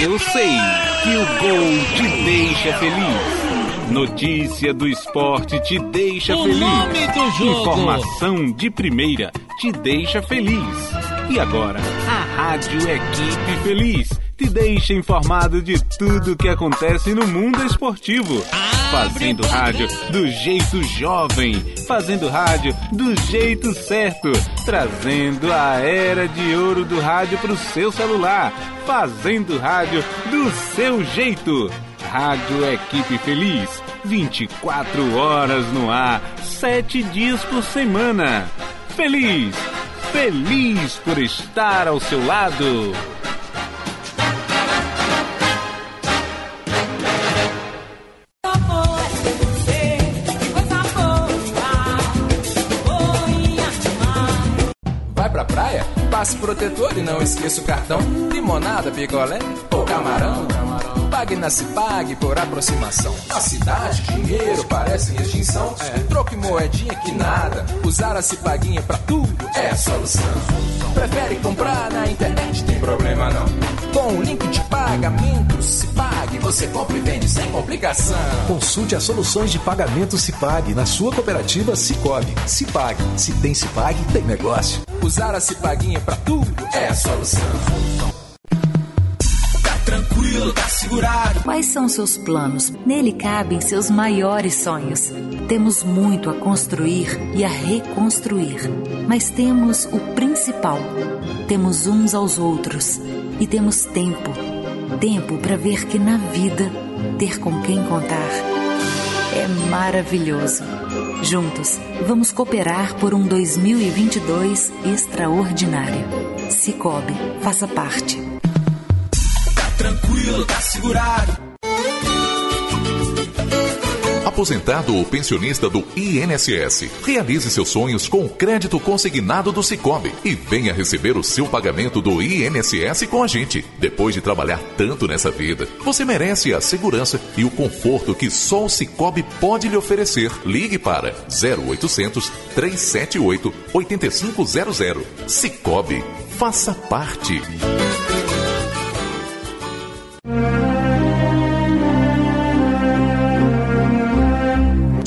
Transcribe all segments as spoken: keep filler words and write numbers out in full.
Eu sei que o gol te deixa feliz. Notícia do esporte te deixa o feliz. Nome do jogo. Informação de primeira te deixa feliz. E agora, a Rádio Equipe Feliz te deixa informado de tudo que acontece no mundo esportivo. Fazendo rádio do jeito jovem, fazendo rádio do jeito certo, trazendo a era de ouro do rádio para o seu celular, fazendo rádio do seu jeito. Rádio Equipe Feliz, vinte e quatro horas no ar, sete dias por semana. Feliz, feliz por estar ao seu lado. Passe protetor e não esqueça o cartão. Limonada, picolé ou camarão. Pague na Cipag por aproximação. Na cidade, dinheiro parece em extinção. É. Troco e moedinha que nada. Usar a Cipaguinha pra tudo é a solução. Prefere comprar na internet? Tem problema não. Com o link de pagamento Cipag, você compra e vende sem complicação. Consulte as soluções de pagamento Cipag na sua cooperativa Cicobi. Cipag, se tem Cipag, tem negócio. Usar a Cipaguinha pra tudo é a solução. Tá tranquilo, tá segurado. Quais são seus planos? Nele cabem seus maiores sonhos. Temos muito a construir e a reconstruir. Mas temos o principal. Temos uns aos outros. E temos tempo. Tempo pra ver que na vida, ter com quem contar é maravilhoso. Juntos, vamos cooperar por um dois mil e vinte e dois extraordinário. Cicobi, faça parte. Tá tranquilo, tá segurado. Aposentado ou pensionista do I N S S, realize seus sonhos com o crédito consignado do Sicoob e venha receber o seu pagamento do I N S S com a gente. Depois de trabalhar tanto nessa vida, você merece a segurança e o conforto que só o Sicoob pode lhe oferecer. Ligue para zero oitocentos, trezentos e setenta e oito, oitenta e cinco zero zero. Sicoob, faça parte.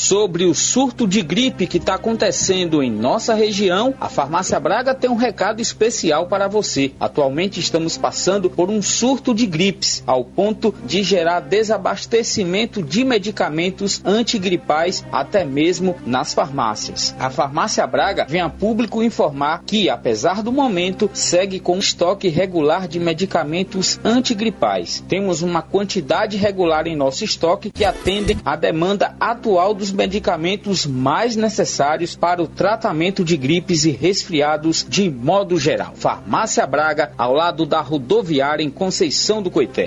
Sobre o surto de gripe que está acontecendo em nossa região, a Farmácia Braga tem um recado especial para você. Atualmente estamos passando por um surto de gripes, ao ponto de gerar desabastecimento de medicamentos antigripais, até mesmo nas farmácias. A Farmácia Braga vem a público informar que, apesar do momento, segue com um estoque regular de medicamentos antigripais. Temos uma quantidade regular em nosso estoque que atende à demanda atual dos medicamentos mais necessários para o tratamento de gripes e resfriados de modo geral. Farmácia Braga, ao lado da rodoviária em Conceição do Coité.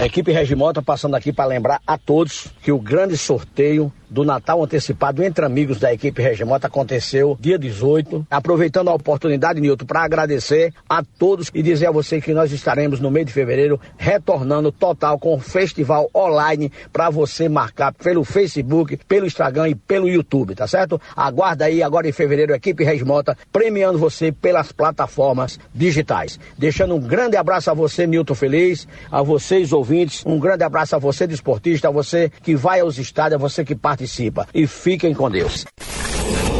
A equipe Regimota passando aqui para lembrar a todos que o grande sorteio do Natal antecipado entre amigos da equipe Regimota aconteceu dia dezoito. Aproveitando a oportunidade, Nilton, para agradecer a todos e dizer a você que nós estaremos no mês de fevereiro retornando total com o festival online para você marcar pelo Facebook, pelo Instagram e pelo YouTube, tá certo? Aguarda aí agora em fevereiro a equipe Regimota premiando você pelas plataformas digitais. Deixando um grande abraço a você, Nilton Feliz, a vocês ouvintes, um grande abraço a você desportista, a você que vai aos estádios, a você que parte e fiquem com Deus.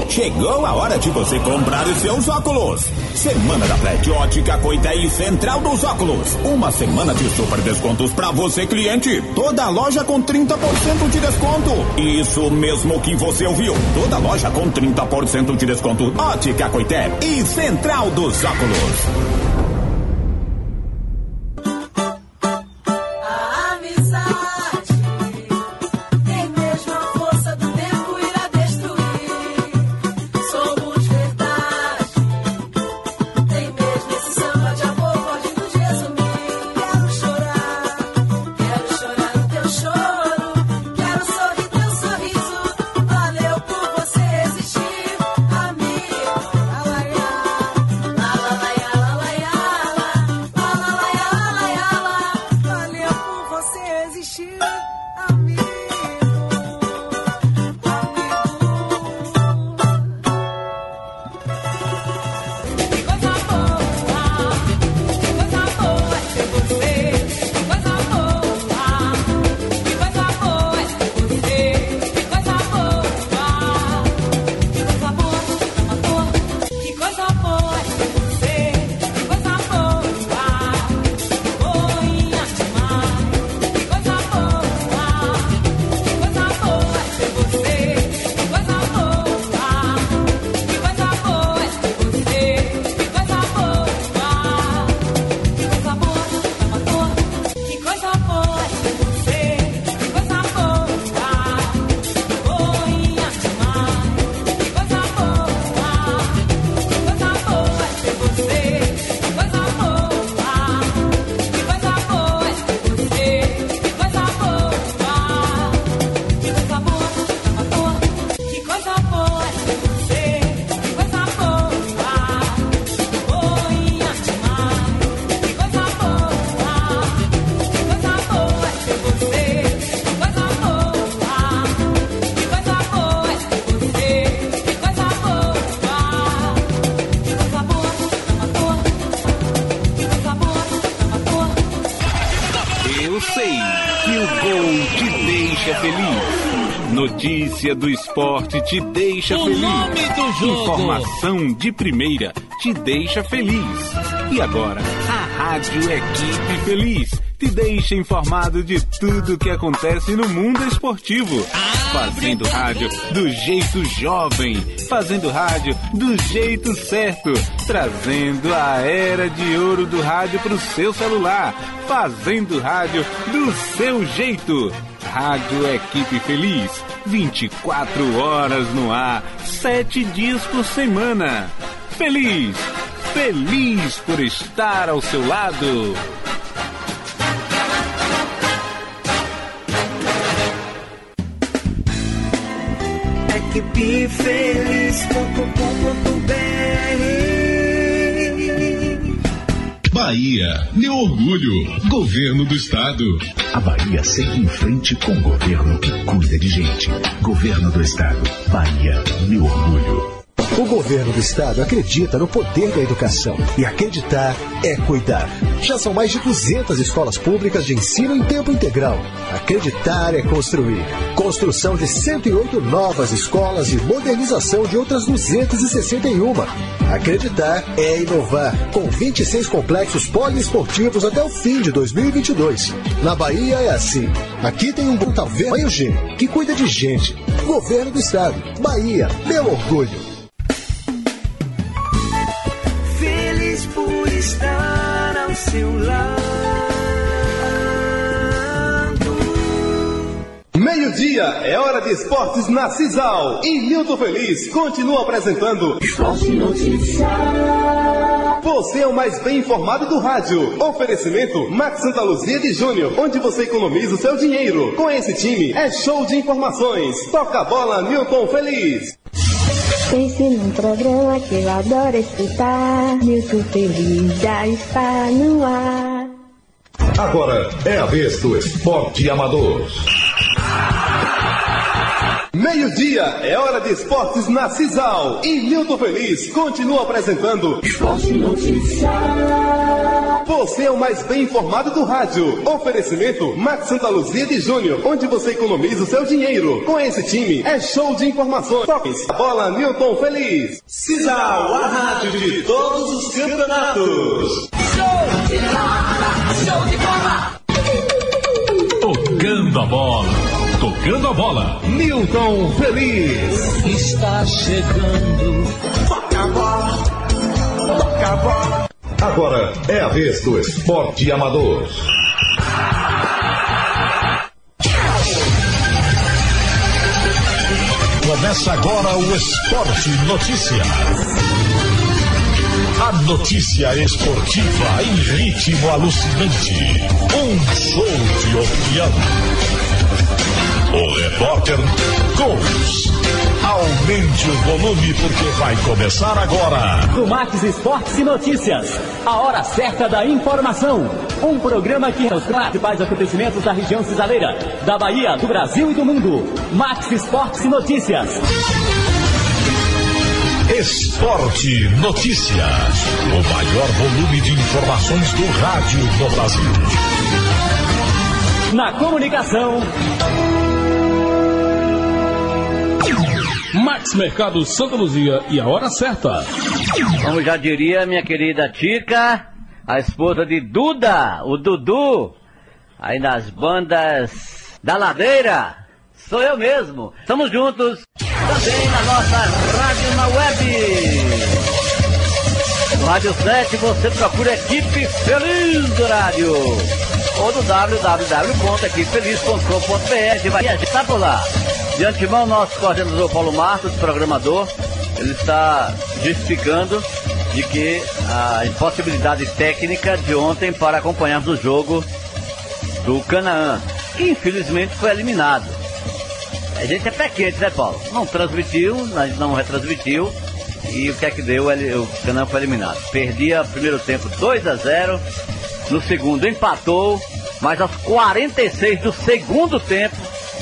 Chegou a hora de você comprar os seus óculos. Semana da P L E T, Ótica Coité e Central dos Óculos. Uma semana de super descontos pra você, cliente. Toda loja com trinta por cento de desconto. Isso mesmo que você ouviu. Toda loja com trinta por cento de desconto. Ótica Coité e Central dos Óculos. deixa feliz. Notícia do esporte te deixa o feliz. Nome do jogo. Informação de primeira te deixa feliz. E agora, a Rádio Equipe Feliz te deixa informado de tudo que acontece no mundo esportivo. Fazendo rádio do jeito jovem, fazendo rádio do jeito certo, trazendo a era de ouro do rádio pro seu celular, fazendo rádio do seu jeito. Rádio Equipe Feliz, vinte e quatro horas no ar, sete dias por semana. Feliz, feliz por estar ao seu lado. Equipe Feliz ponto com ponto br. Bahia, meu orgulho. Governo do Estado. A Bahia segue em frente com um governo que cuida de gente. Governo do Estado. Bahia, meu orgulho. O governo do estado acredita no poder da educação e acreditar é cuidar. Já são mais de duzentas escolas públicas de ensino em tempo integral. Acreditar é construir. Construção de cento e oito novas escolas e modernização de outras duzentas e sessenta e uma. Acreditar é inovar, com vinte e seis complexos poliesportivos até o fim de dois mil e vinte e dois. Na Bahia é assim. Aqui tem um grupo tamanho G, que cuida de gente. Governo do estado. Bahia, meu orgulho. Estar ao seu lado. Meio-dia é hora de esportes na Sisal. E Nilton Feliz continua apresentando Esporte Notícias. Você é o mais bem informado do rádio. Oferecimento Max Santa Luzia de Júnior, onde você economiza o seu dinheiro. Com esse time é show de informações. Toca a bola, Nilton Feliz. Pense num programa que eu adoro escutar. Nilton Feliz já está no ar. Agora é a vez do esporte amador. Meio-dia é hora de esportes na Sisal. E Nilton Feliz continua apresentando Esporte Notícias. Você é o mais bem informado do rádio. Oferecimento Max Santa Luzia de Júnior, onde você economiza o seu dinheiro. Com esse time é show de informações. Toques a bola, Nilton Feliz. Sisal, a rádio de todos os campeonatos. Show de bola, show de bola. Tocando a bola. Tocando a bola, Nilton Feliz. Está chegando. Toca a bola, toca a bola. Agora é a vez do esporte amador. Começa agora o Esporte Notícia. A notícia esportiva em ritmo alucinante. Um show de opinião. O repórter Gols. Aumente o volume porque vai começar agora. Do Max Esportes e Notícias. A hora certa da informação. Um programa que traz os principais acontecimentos da região cisaleira, da Bahia, do Brasil e do mundo. Max Esportes e Notícias. Esporte Notícias. O maior volume de informações do rádio do Brasil. Na comunicação... Max Mercado Santa Luzia e a hora certa. Como já diria minha querida Tica, a esposa de Duda, o Dudu, aí nas bandas da ladeira, sou eu mesmo. Estamos juntos também na nossa rádio na web. No Rádio sete você procura Equipe Feliz do rádio. Ou do w w w ponto equipe feliz ponto com ponto b r vai estar por lá. De antemão, nosso coordenador Paulo Marcos, programador, ele está justificando de que a impossibilidade técnica de ontem para acompanharmos o jogo do Canaã, que infelizmente foi eliminado. A gente é pé quente, né, Paulo? Não transmitiu, não retransmitiu, e o que é que deu? O Canaã foi eliminado. Perdia o primeiro tempo dois a zero, no segundo empatou, mas aos quarenta e seis do segundo tempo,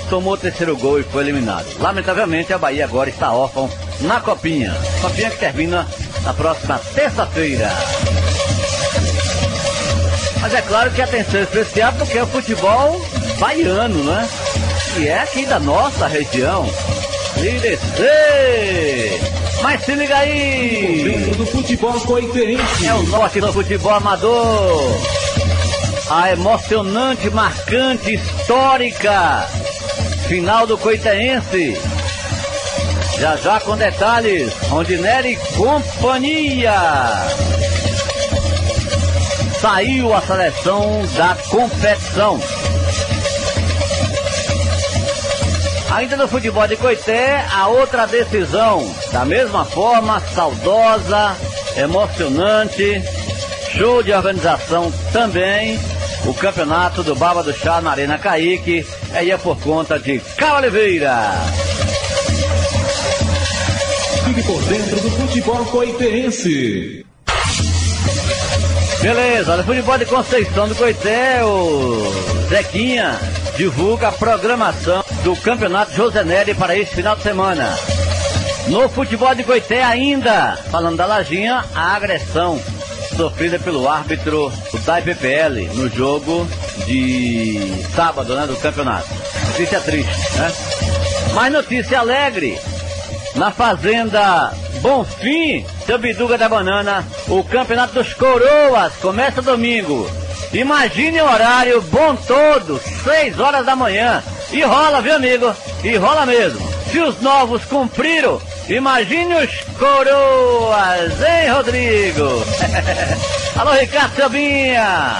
tomou o terceiro gol e foi eliminado. Lamentavelmente, a Bahia agora está órfão na Copinha. Copinha que termina na próxima terça-feira. Mas é claro que atenção especial porque é o futebol baiano, né? que é aqui da nossa região. L D C! Mas se liga aí! O centro do futebol coitense. É o norte do futebol amador. A emocionante, marcante, histórica final do coitense. Já já com detalhes, Rondinelli e companhia. Saiu a seleção da competição. Ainda no futebol de Coité, a outra decisão, da mesma forma, saudosa, emocionante, show de organização também. O campeonato do Baba do Chá na Arena Caíque é por conta de Cal Oliveira. Fique por dentro do futebol coitense. Beleza, olha, o futebol de Conceição do Coité, o Zequinha divulga a programação do Campeonato José Nery para este final de semana. No futebol de Coité ainda, falando da Lajinha, a agressão sofrida pelo árbitro da I P P L no jogo de sábado, né, do campeonato. Notícia triste, né? Mas notícia alegre, na Fazenda Bonfim, seu Biduga da Banana, o Campeonato dos Coroas começa domingo. Imagine o horário bom todo, seis horas da manhã. E rola, viu, amigo? E rola mesmo. Se os novos cumpriram, imagine os coroas, hein, Rodrigo? Alô, Ricardo Sambinha,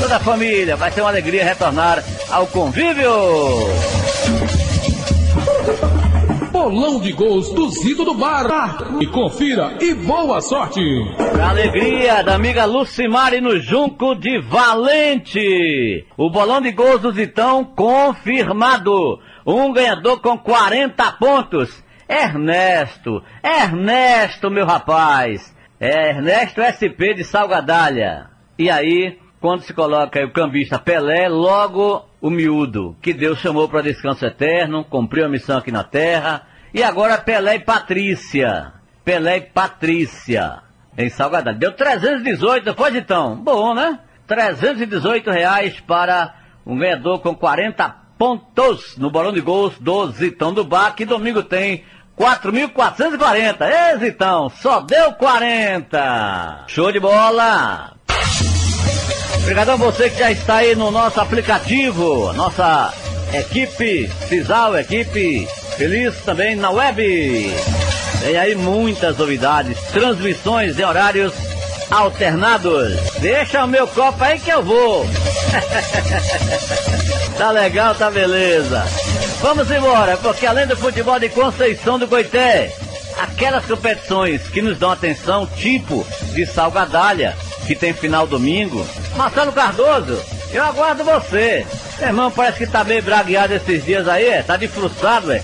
toda a família, vai ser uma alegria retornar ao convívio. Bolão de gols do Zito do Bar. E confira e boa sorte. A alegria da amiga Lucimari no Junco de Valente. O bolão de gols do Zitão confirmado. Um ganhador com quarenta pontos. Ernesto. Ernesto, meu rapaz. É Ernesto S P de Salgadalha. E aí, quando se coloca aí o cambista Pelé, logo o miúdo, que Deus chamou para descanso eterno, cumpriu a missão aqui na terra. E agora Pelé e Patrícia. Pelé e Patrícia. Em Salgadalha. Deu trezentos e dezoito, foi, Ditão? Bom, né? trezentos e dezoito reais para um ganhador com quarenta pontos no bolão de gols do Zitão do Bar, que domingo tem quatro mil quatrocentos e quarenta. Ê, Zitão, só deu quarenta. Show de bola. Obrigadão a você que já está aí no nosso aplicativo, nossa equipe Sisal, equipe Feliz também na web. Tem aí muitas novidades, transmissões em horários alternados. Deixa o meu copo aí que eu vou. Tá legal, tá beleza. Vamos embora, porque além do futebol de Conceição do Coité, aquelas competições que nos dão atenção, tipo de Salgadalha, que tem final domingo. Marcelo Cardoso, eu aguardo você. Meu irmão, parece que tá meio bragueado esses dias aí, tá de frustrado, velho.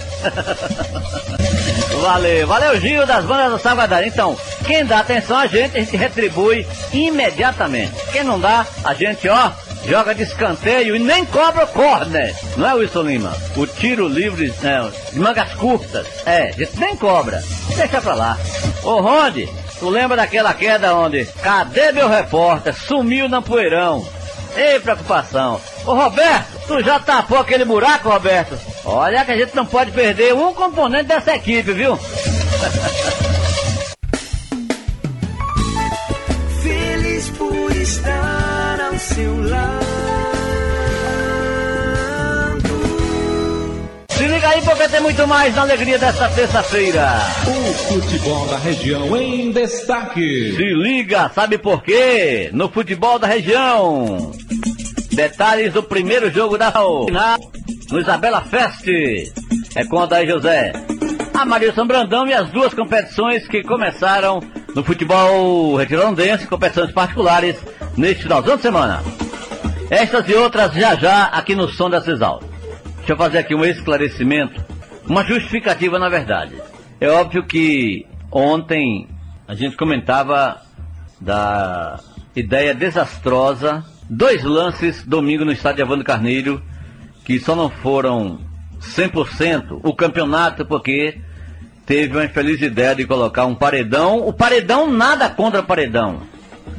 Valeu, valeu, Gil, das bandas do Salvador. Então, quem dá atenção a gente, a gente retribui imediatamente. Quem não dá, a gente, ó, joga de escanteio e nem cobra o córner. Não é, Wilson Lima? O tiro livre, né, de mangas curtas. É, a gente nem cobra. Deixa pra lá. Ô, Rondi, tu lembra daquela queda onde? Cadê meu repórter? Sumiu na poeirão. Ei, preocupação. Ô, Roberto, tu já tapou aquele buraco, Roberto? Olha que a gente não pode perder um componente dessa equipe, viu? Feliz por estar ao seu lado. Se liga aí porque tem muito mais na alegria desta terça-feira. O futebol da região em destaque. Se liga, sabe por quê? No futebol da região. Detalhes do primeiro jogo da final no Isabela Fest. É conta aí, José. A Marcos Brandão e as duas competições que começaram no futebol retirondense, competições particulares, neste finalzão de semana. Estas e outras já já aqui no Som da Sisal. Deixa eu fazer aqui um esclarecimento, uma justificativa na verdade. É óbvio que ontem a gente comentava da ideia desastrosa, dois lances domingo no estádio Evandro Carneiro, que só não foram cem por cento o campeonato porque teve uma infeliz ideia de colocar um paredão. O paredão, nada contra o paredão,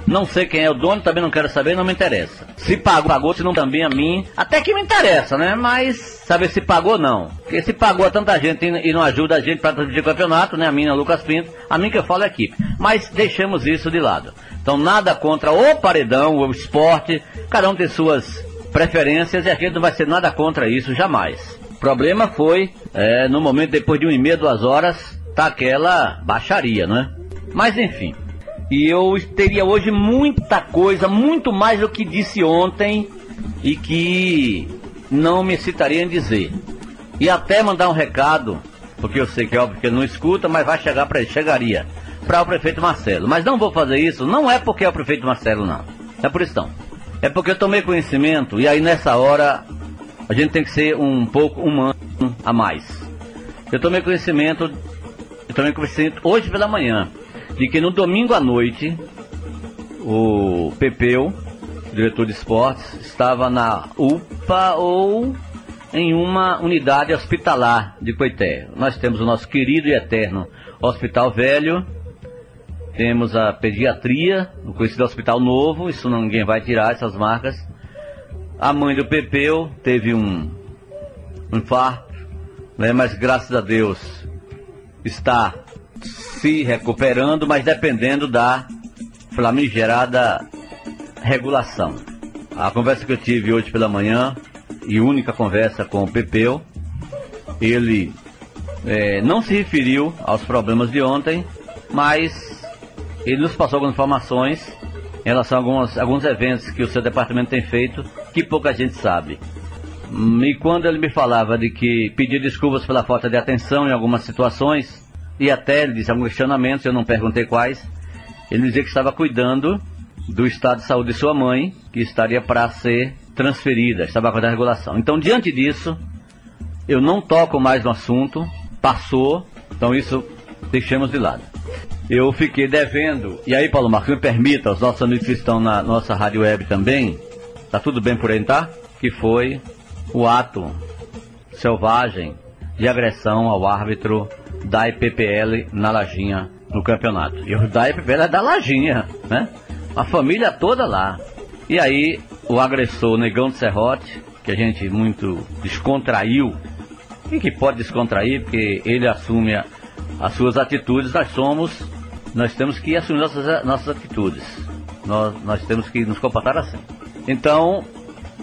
Não sei quem é o dono, também não quero saber, não me interessa. Se pagou, pagou, se não também a mim. Até que me interessa, né? Mas saber se pagou, não. Porque se pagou a tanta gente e não ajuda a gente para transmitir o campeonato, né? A minha, Lucas Pinto, a mim que eu falo é a equipe. Mas deixamos isso de lado. Então nada contra o paredão, o esporte, cada um tem suas preferências e a gente não vai ser nada contra isso, jamais. O problema foi, é, no momento depois de uma e meia, duas horas, tá aquela baixaria, né? Mas enfim, e eu teria hoje muita coisa, muito mais do que disse ontem e que não me excitaria em dizer. E até mandar um recado, porque eu sei que é óbvio que não escuta, mas vai chegar para ele, chegaria, para o prefeito Marcelo. Mas não vou fazer isso, não é porque é o prefeito Marcelo, não. É por isso não. É porque eu tomei conhecimento e aí nessa hora a gente tem que ser um pouco humano a mais. Eu tomei conhecimento, eu tomei conhecimento hoje pela manhã, de que no domingo à noite, o Pepeu, diretor de esportes, estava na U P A ou em uma unidade hospitalar de Coité. Nós temos o nosso querido e eterno Hospital Velho, temos a pediatria, o conhecido Hospital Novo, isso ninguém vai tirar, essas marcas. A mãe do Pepeu teve um, um infarto, né? Mas graças a Deus está se recuperando, mas dependendo da famigerada regulação. A conversa que eu tive hoje pela manhã, e única conversa com o Pepeu, ele é, não se referiu aos problemas de ontem, mas ele nos passou algumas informações em relação a algumas, alguns eventos que o seu departamento tem feito, que pouca gente sabe. E quando ele me falava de que pedia desculpas pela falta de atenção em algumas situações, e até ele disse alguns questionamentos, eu não perguntei quais, ele dizia que estava cuidando do estado de saúde de sua mãe, que estaria para ser transferida, estava com a regulação. Então, diante disso, eu não toco mais no assunto, passou, então isso deixamos de lado. Eu fiquei devendo, e aí, Paulo Marcos, me permita, os nossos amigos que estão na nossa rádio web também, tá tudo bem por aí, tá? Que foi o ato selvagem de agressão ao árbitro da I P P L na Lajinha, no campeonato. E o da I P P L é da Lajinha, né? A família toda lá. E aí, o agressor, o Negão de Serrote, que a gente muito descontraiu, e que pode descontrair, porque ele assume a, as suas atitudes, nós somos, nós temos que assumir nossas, nossas atitudes. Nós, nós temos que nos comportar assim. Então,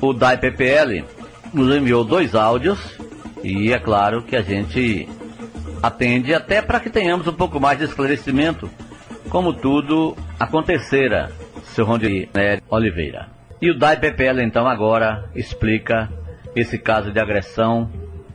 o da I P P L nos enviou dois áudios, e é claro que a gente atende até para que tenhamos um pouco mais de esclarecimento como tudo acontecera, seu Rondinelli Oliveira. E o da I P P L então agora explica esse caso de agressão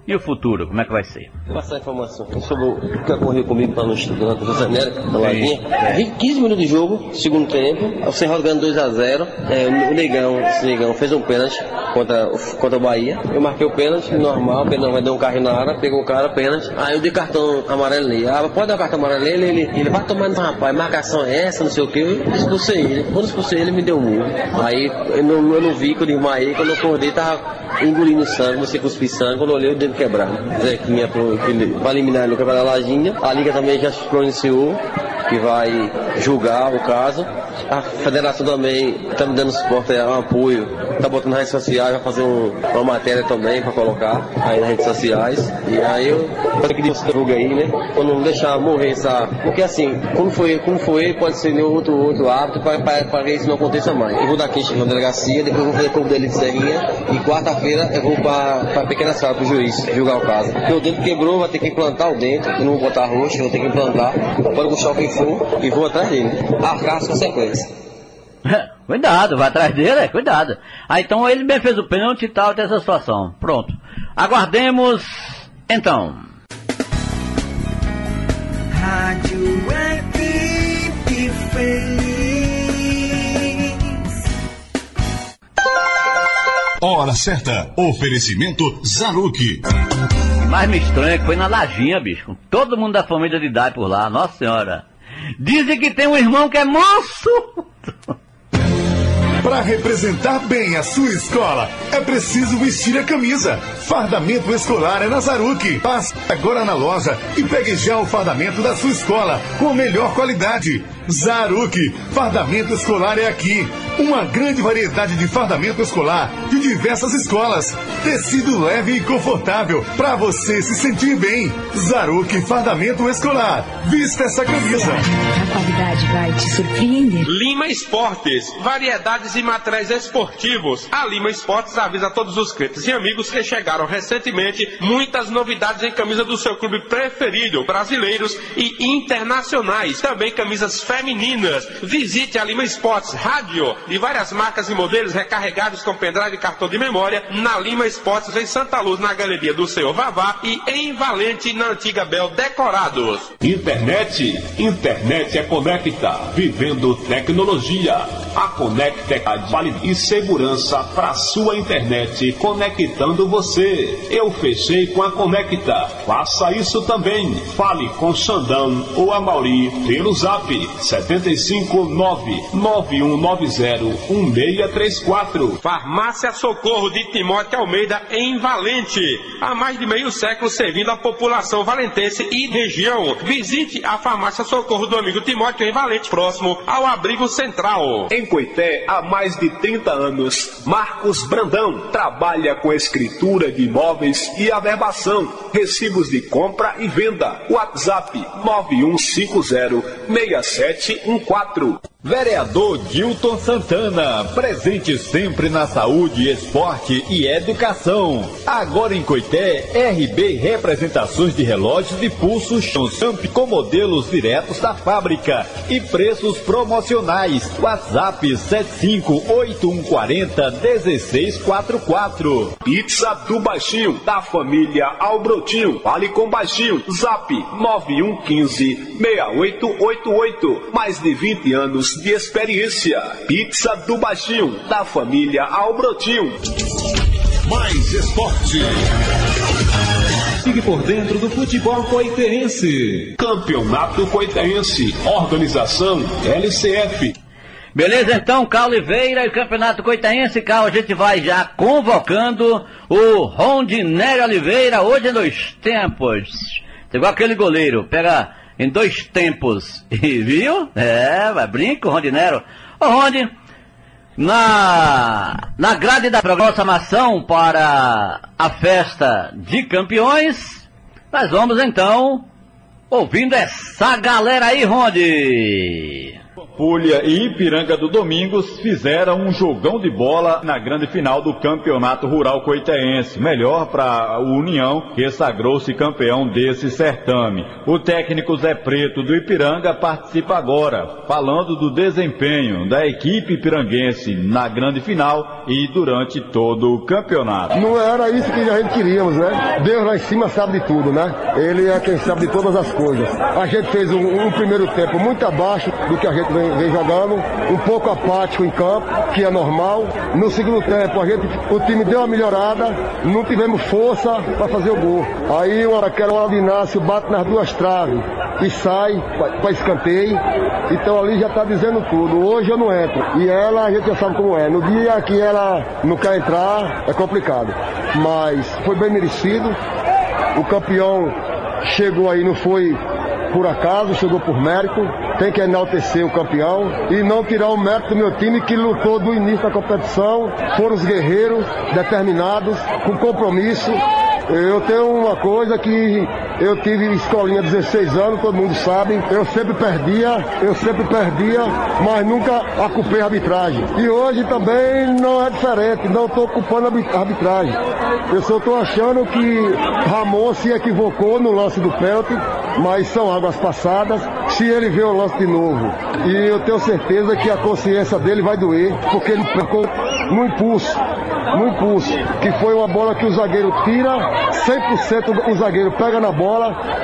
e o futuro, como é que vai ser? Vou passar a informação sobre o que ocorreu comigo para nós durante a Copa América, na Lavinha. quinze minutos de jogo, segundo tempo, o Serrote ganhando dois a zero. É, o Negão, esse Negão fez um pênalti contra, contra o Bahia. Eu marquei o pênalti, normal, o pênalti deu um carrinho na área, pegou o cara, pênalti. Aí eu dei cartão amarelo ali. Ah, pode dar o cartão amarelo ali, ele, ele vai tomando, rapaz, marcação é essa, não sei o que. Eu expulsei ele. Quando expulsei ele, me deu um murro. Aí eu não, eu não vi, quando eu desmaiei, quando eu acordei, tava engolindo sangue, você cuspir sangue, quando eu olhei o dedo quebrado. Zé que minha vai eliminar no campeonato da Lajinha. A Liga também já se pronunciou que vai julgar o caso. A federação também está me dando suporte, é um apoio, está botando nas redes sociais, vai fazer um, uma matéria também para colocar aí nas redes sociais. E aí eu tenho que divulgar aí, né? Pra não deixar morrer essa. Porque assim, como foi, como foi, pode ser outro, outro árbitro para que isso não aconteça mais. Eu vou dar queixa na delegacia, depois eu vou fazer o corpo dele de Serrinha e quarta-feira eu vou para a pequena sala para o juiz julgar o caso. Porque o dente quebrou, vai ter que implantar o dente, eu não vou botar roxo, eu vou ter que implantar, pode puxar o que for e vou atrás dele. Arcar as consequências. Cuidado, vai atrás dele, cuidado. Ah, então ele bem fez o pênalti e tal, tem essa situação. Pronto. Aguardemos então. Rádio Equipe Feliz. Hora certa. Oferecimento Zaruk. Mais me estranha que foi na Lajinha, bicho. Todo mundo da família de Dai por lá, nossa senhora. Dizem que tem um irmão que é manso. Para representar bem a sua escola, é preciso vestir a camisa. Fardamento escolar é na Zaruk. Passe agora na loja e pegue já o fardamento da sua escola com a melhor qualidade. Zaruk, fardamento escolar é aqui. Uma grande variedade de fardamento escolar de diversas escolas. Tecido leve e confortável para você se sentir bem. Zaruk, fardamento escolar. Vista essa camisa. A qualidade vai te surpreender. Lima Esportes, variedades e materiais esportivos. A Lima Esportes avisa a todos os clientes e amigos que chegaram recentemente muitas novidades em camisa do seu clube preferido, brasileiros e internacionais. Também camisas femininas. Visite a Lima Esportes Rádio e várias marcas e modelos recarregados com pendrive e cartão de memória na Lima Esportes em Santa Luz, na galeria do senhor Vavá e em Valente, na antiga Bel Decorados. Internet, internet é Conecta, vivendo tecnologia. A Conecta é qualidade e segurança para sua internet, conectando você. Eu fechei com a Conecta. Faça isso também. Fale com Xandão ou Amauri pelo Zap sete cinco nove nove um nove zero um seis três quatro. Farmácia Socorro de Timóteo Almeida em Valente. Há mais de meio século servindo a população valentense e região. Visite a Farmácia Socorro do amigo Timóteo em Valente, próximo ao Abrigo Central. Em Coité, há mais de trinta anos, Marcos Brandão trabalha com escritura de imóveis e averbação, recibos de compra e venda. WhatsApp nove um cinco zero seis sete um quatro. Vereador Dilton Santana, presente sempre na saúde, esporte e educação. Agora em Coité, R B Representações de Relógios de Pulso Champ com modelos diretos da fábrica e preços promocionais. WhatsApp sete cinco oito um quatro zero um seis quatro quatro. Pizza do Baixinho, da família Albrotinho. Fale com Baixinho. Zap nove um um cinco seis oito oito oito. Mais de vinte anos de experiência. Pizza do Baixinho, da família Albrotinho. Mais esporte. Fique por dentro do futebol coitense. Campeonato Coitense. Organização L C F. Beleza, então, Cá Oliveira e Campeonato Coitense. Cá, a gente vai já convocando o Rondinelli Oliveira hoje em dois tempos. Igual aquele goleiro, pega... Em dois tempos, viu? É, vai brinco, Rondinero. Ô, Rondi, na, na grade da programação para a festa de campeões, nós vamos então ouvindo essa galera aí, Rondi. Pampulha e Ipiranga do Domingos fizeram um jogão de bola na grande final do Campeonato Rural Coitense. Melhor para o União, que sagrou-se campeão desse certame. O técnico Zé Preto do Ipiranga participa agora, falando do desempenho da equipe ipiranguense na grande final e durante todo o campeonato. Não era isso que a gente queríamos, né? Deus lá em cima sabe de tudo, né? Ele é quem sabe de todas as coisas. A gente fez um, um primeiro tempo muito abaixo do que a gente Vem, vem jogando, um pouco apático em campo, que é normal. No segundo tempo, a gente, o time deu uma melhorada, não tivemos força para fazer o gol. Aí, uma hora que era o Aldo Inácio, bate nas duas traves e sai para escanteio. Então, ali já está dizendo tudo. Hoje eu não entro. E ela, a gente já sabe como é. No dia que ela não quer entrar, é complicado. Mas foi bem merecido. O campeão chegou aí, não foi... por acaso, chegou por mérito, tem que enaltecer o campeão e não tirar o mérito do meu time que lutou do início da competição, foram os guerreiros, determinados, com compromisso. Eu tenho uma coisa que eu tive escolinha dezesseis anos, todo mundo sabe, eu sempre perdia, eu sempre perdia, mas nunca ocupei a arbitragem. E hoje também não é diferente, não estou ocupando a arbitragem. Eu só estou achando que Ramon se equivocou no lance do pênalti, mas são águas passadas, se ele vê o lance de novo. E eu tenho certeza que a consciência dele vai doer, porque ele pecou no impulso, no impulso, que foi uma bola que o zagueiro tira, cem por cento o zagueiro pega na bola,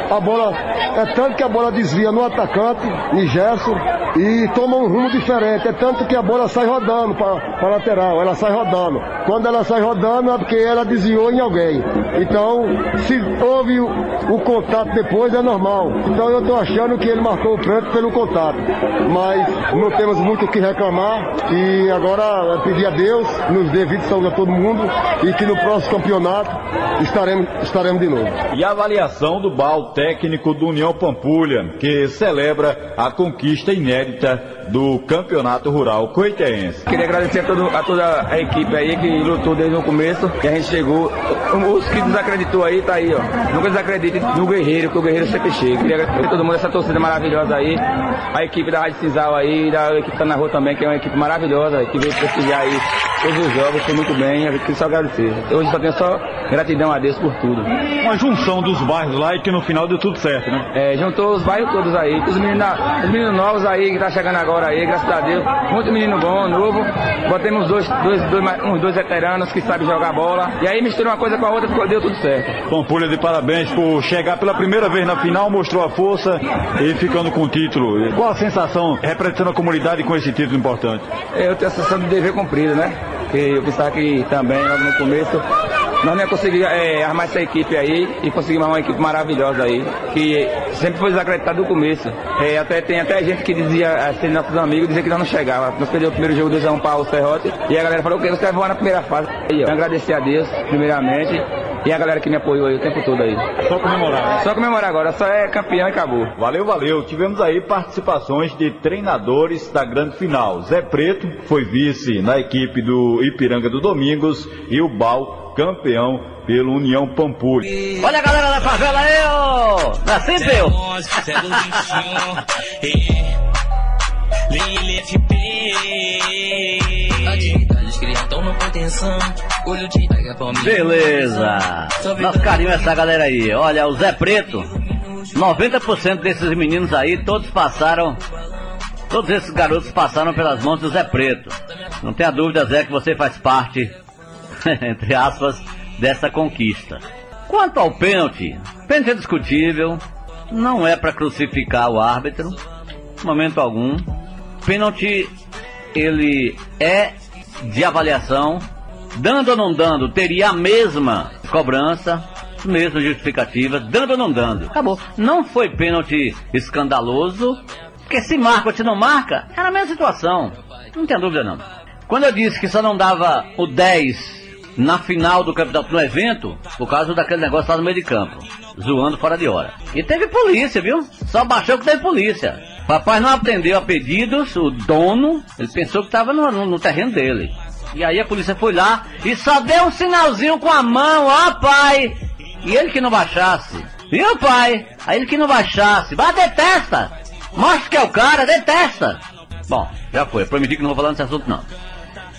a bola é tanto que a bola desvia no atacante, em Gerson, e toma um rumo diferente, é tanto que a bola sai rodando para para a lateral, ela sai rodando. Quando ela sai rodando é porque ela desviou em alguém. Então, se houve o, o contato depois, é normal. Então eu estou achando que ele marcou o pênalti pelo contato. Mas não temos muito o que reclamar e agora pedir a Deus, nos dê vida e saúde a todo mundo e que no próximo campeonato estaremos, estaremos de novo. E a avaliação do bal técnico do União Pampulha, que celebra a conquista inédita do Campeonato Rural Coitense. Queria agradecer a, todo, a toda a equipe aí que lutou desde o começo, que a gente chegou. Os que desacreditou aí, tá aí, ó. Nunca desacredite no guerreiro, que o guerreiro sempre chega. Queria agradecer a todo mundo, essa torcida maravilhosa aí, a equipe da Rádio Sisal aí, da equipe que tá na rua também, que é uma equipe maravilhosa, que veio prestigiar aí todos os jogos, foi muito bem, a gente queria só agradecer. Hoje só tenho só gratidão a Deus por tudo. Uma junção dos bairros lá e que no final deu tudo certo, né? É, juntou os bairros todos aí, os meninos, os meninos novos aí, que tá chegando agora aí, graças a Deus, muito menino bom, novo, botemos dois, dois, dois, uns dois veteranos que sabem jogar bola, e aí mistura uma coisa com a outra, ficou, deu tudo certo. Pampulha de parabéns por chegar pela primeira vez na final, mostrou a força e ficando com o título. Qual a sensação representando a comunidade com esse título importante? Eu tenho a sensação de dever cumprido, né? Porque eu pensava que também, logo no começo, nós não ia conseguir é, armar essa equipe aí e conseguir armar uma equipe maravilhosa aí, que sempre foi desacreditada do começo. É, até, tem até gente que dizia, assim, nossos amigos, dizia que nós não chegava. Nós perdemos o primeiro jogo do São Paulo, o Serrote, e a galera falou, o que você vai voar na primeira fase? Aí, ó, agradecer a Deus, primeiramente, e a galera que me apoiou aí o tempo todo aí. Só comemorar. Só comemorar agora, só é campeão e acabou. Valeu, valeu. Tivemos aí participações de treinadores da grande final. Zé Preto foi vice na equipe do Ipiranga do Domingos e o Bal, campeão pelo União Pampulha. Olha a galera da favela aí, ó! Nasci, meu! Beleza! Nosso carinho é essa galera aí. Olha, o Zé Preto, noventa por cento desses meninos aí, todos passaram... Todos esses garotos passaram pelas mãos do Zé Preto. Não tenha dúvida, Zé, que você faz parte... entre aspas, dessa conquista. Quanto ao pênalti, pênalti é discutível, não é para crucificar o árbitro, momento algum. Pênalti, ele é de avaliação, dando ou não dando, teria a mesma cobrança, mesma justificativa, dando ou não dando. Acabou. Não foi pênalti escandaloso, porque se marca ou se não marca, era a mesma situação, não tem dúvida não. Quando eu disse que só não dava o dez na final do campeonato, no evento, por causa daquele negócio lá no meio de campo, zoando fora de hora. E teve polícia, viu? Só baixou que teve polícia. Papai não atendeu a pedidos, o dono, ele pensou que estava no, no, no terreno dele. E aí a polícia foi lá e só deu um sinalzinho com a mão, ó pai! E ele que não baixasse, viu pai? Aí ele que não baixasse, vai, detesta! Mostra que é o cara, detesta! Bom, já foi, eu prometi que não vou falar nesse assunto não.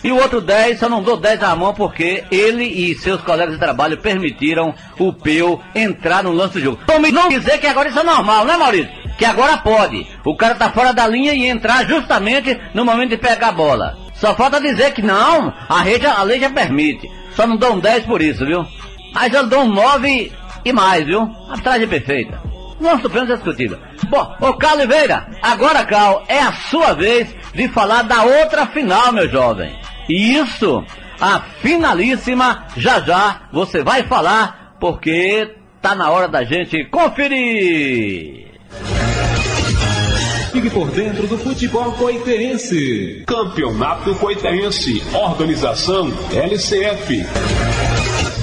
E o outro dez, só não dou dez na mão porque ele e seus colegas de trabalho permitiram o Peu entrar no lance do jogo. Tome não dizer que agora isso é normal, né Maurício? Que agora pode. O cara tá fora da linha e entrar justamente no momento de pegar a bola. Só falta dizer que não, a, rede, a lei já permite. Só não dou um dez por isso, viu? Mas eu dou um nove e mais, viu? Atrás é perfeita. Não supremos discutível. Bom, ô Carlos Oliveira, agora Carl, é a sua vez de falar da outra final, meu jovem. Isso, a finalíssima, já já você vai falar, porque tá na hora da gente conferir. Fique por dentro do futebol coitense. Campeonato Coitense, organização L C F.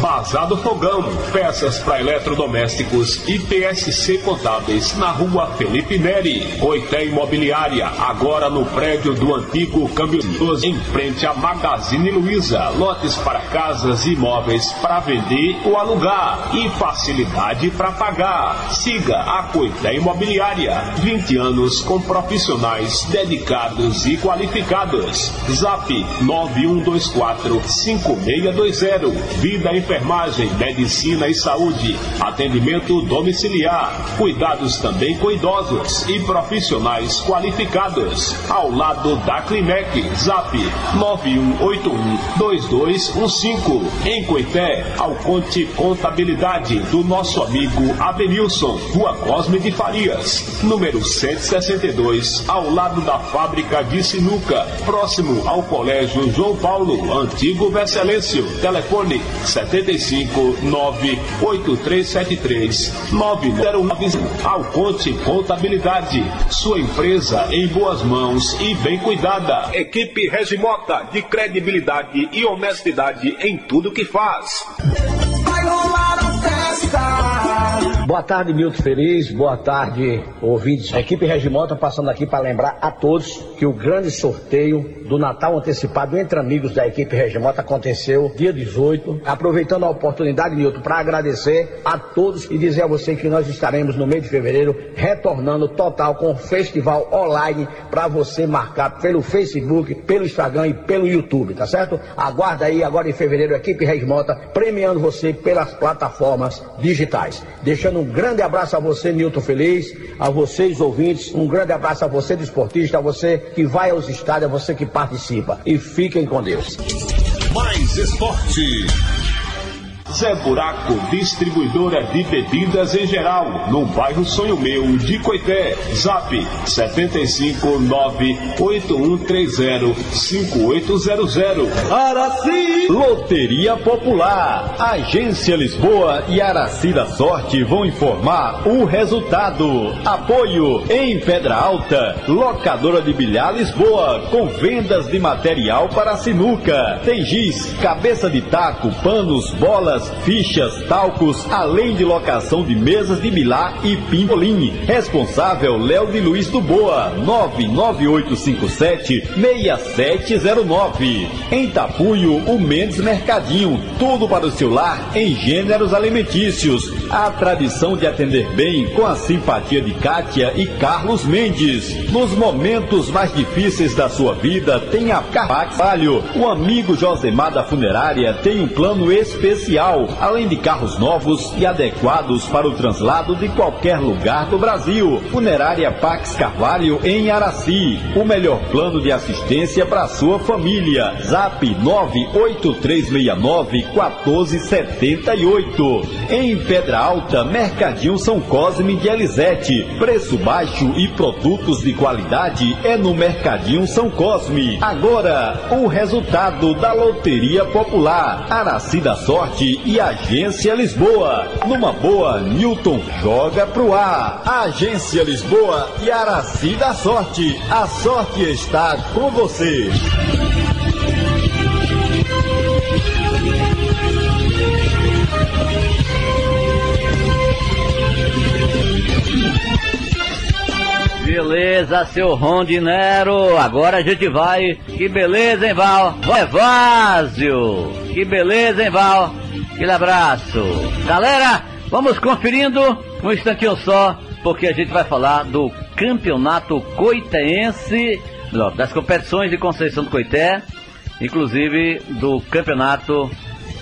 Bazar do Fogão, peças para eletrodomésticos e P S C Contábeis, na rua Felipe Neri. Coité Imobiliária, agora no prédio do antigo Câmbio doze, em frente à Magazine Luiza. Lotes para casas e imóveis para vender ou alugar e facilidade para pagar. Siga a Coité Imobiliária, vinte anos com profissionais dedicados e qualificados. Zap nove um dois quatro cinco seis dois zero. Vida em enfermagem, medicina e saúde, atendimento domiciliar, cuidados também com idosos e profissionais qualificados. Ao lado da Climec, Zap nove um oito um dois dois um cinco. Em Coité, ao Conte Contabilidade do nosso amigo Adenilson, Rua Cosme de Farias, número cento e sessenta e dois, ao lado da fábrica de sinuca, próximo ao Colégio João Paulo, antigo Vescelêncio. Telefone setenta e cinco nove oito três sete três nove zero nove. Ao Conte Contabilidade, sua empresa em boas mãos e bem cuidada. Equipe Regimota, de credibilidade e honestidade em tudo que faz. Vai rolar a festa. Boa tarde, Milton Feliz. Boa tarde, ouvintes. A equipe Regimota passando aqui para lembrar a todos que o grande sorteio do Natal antecipado entre amigos da equipe Regimota aconteceu dia dezoito. Aproveitando a oportunidade, Milton, para agradecer a todos e dizer a você que nós estaremos no mês de fevereiro retornando total com o festival online para você marcar pelo Facebook, pelo Instagram e pelo YouTube, tá certo? Aguarda aí agora em fevereiro a equipe Regimota premiando você pelas plataformas digitais. Deixando um grande abraço a você, Milton Feliz, a vocês ouvintes, um grande abraço a você desportista, a você que vai aos estádios, a você que participa, e fiquem com Deus. Mais esporte. Zé Buraco, distribuidora de bebidas em geral, no bairro Sonho Meu de Coité. Zap sete cinco nove oito um três zero cinco oito zero zero. Araci Loteria Popular. Agência Lisboa e Araci da Sorte vão informar o resultado. Apoio em Pedra Alta, locadora de bilhar Lisboa, com vendas de material para sinuca, tem giz, cabeça de taco, panos, bolas, fichas, talcos, além de locação de mesas de bilhar e pimbolim. Responsável Léo de Luiz do Boa, nove nove oito cinco sete seis sete zero nove. Em Tapuio, o Mendes Mercadinho, tudo para o seu lar em gêneros alimentícios. A tradição de atender bem com a simpatia de Kátia e Carlos Mendes. Nos momentos mais difíceis da sua vida, tem a Carpax Palio. O amigo Josemar da Funerária tem um plano especial, além de carros novos e adequados para o translado de qualquer lugar do Brasil. Funerária Pax Carvalho em Araci, o melhor plano de assistência para sua família. Zap nove oito três seis nove um quatro sete oito. Em Pedra Alta, Mercadinho São Cosme de Elisete, preço baixo e produtos de qualidade é no Mercadinho São Cosme. Agora, o resultado da Loteria Popular, Araci da Sorte e Agência Lisboa. Numa boa, Newton joga pro ar. Agência Lisboa e Araci da Sorte. A sorte está com você. Beleza, seu Rondinero. Agora a gente vai. Que beleza, hein, Val? Vai vazio. Que beleza, hein, Val? Aquele abraço. Galera, vamos conferindo um instantinho só, porque a gente vai falar do campeonato coitense, das competições de Conceição do Coité, inclusive do campeonato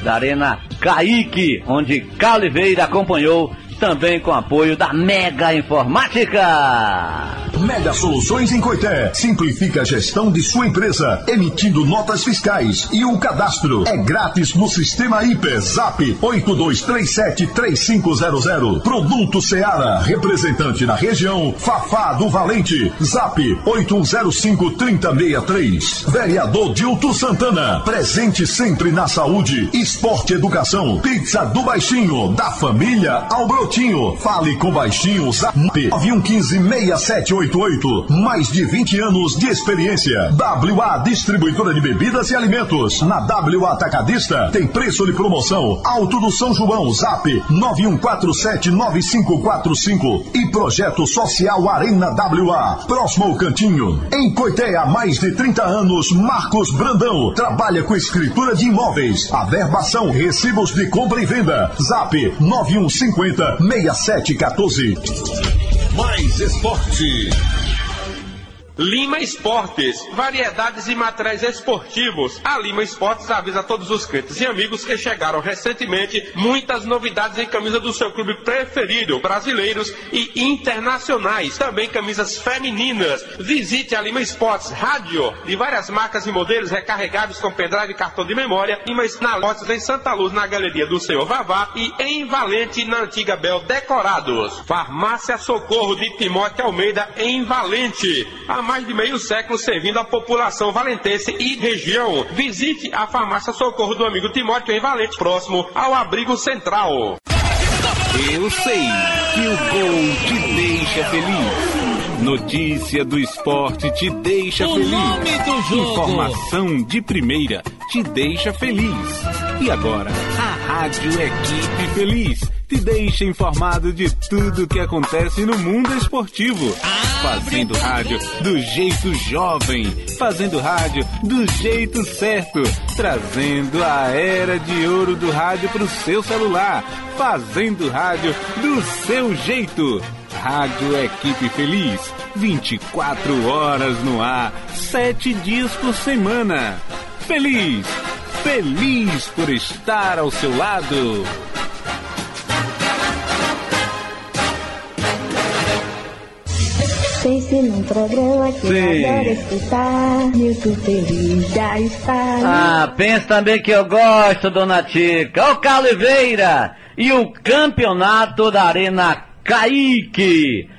da Arena Caíque, onde Caliveira acompanhou também com apoio da Mega Informática. Mega Soluções em Coité simplifica a gestão de sua empresa, emitindo notas fiscais, e o cadastro é grátis no sistema I P E S. Zap oito dois três sete três cinco zero zero. Produto Seara, representante na região, Fafá do Valente. Zap oito um zero cinco três zero seis três. Vereador Dilto Santana, presente sempre na saúde, esporte e educação. Pizza do Baixinho, da família ao brotinho. Fale com Baixinho. Zap nove um um cinco seis sete oito. Mais de vinte anos de experiência. W A Distribuidora de Bebidas e Alimentos. Na W A Atacadista tem preço de promoção. Alto do São João. Zap nove um quatro sete nove cinco quatro cinco. E Projeto Social Arena W A, próximo ao Cantinho. Em Coité há mais de trinta anos, Marcos Brandão trabalha com escritura de imóveis, averbação, recibos de compra e venda. Zap nove um cinco zero seis sete um quatro. Mais esporte. Lima Esportes, variedades e materiais esportivos. A Lima Esportes avisa a todos os clientes e amigos que chegaram recentemente muitas novidades em camisa do seu clube preferido, brasileiros e internacionais, também camisas femininas. Visite a Lima Esportes Rádio, de várias marcas e modelos recarregáveis com pendrive e cartão de memória. Lima Esportes em Santa Luz, na Galeria do Senhor Vavá, e em Valente, na Antiga Bel Decorados. Farmácia Socorro, de Timóteo Almeida, em Valente. A mais de meio século servindo a população valentense e região. Visite a Farmácia Socorro do amigo Timóteo em Valente, próximo ao Abrigo Central. Eu sei que o gol te deixa feliz. Notícia do esporte te deixa o feliz. Nome do jogo. Informação de primeira te deixa feliz. E agora, a Rádio Equipe Feliz te deixa informado de tudo o que acontece no mundo esportivo. Fazendo rádio do jeito jovem, fazendo rádio do jeito certo, trazendo a era de ouro do rádio para o seu celular, fazendo rádio do seu jeito. Rádio Equipe Feliz, vinte e quatro horas no ar, sete dias por semana. Feliz, feliz por estar ao seu lado. Pense num programa que eu adoro escutar, muito feliz já está. Ah, pensa também que eu gosto, dona Tica. O Caliveira e o campeonato da Arena Caíque.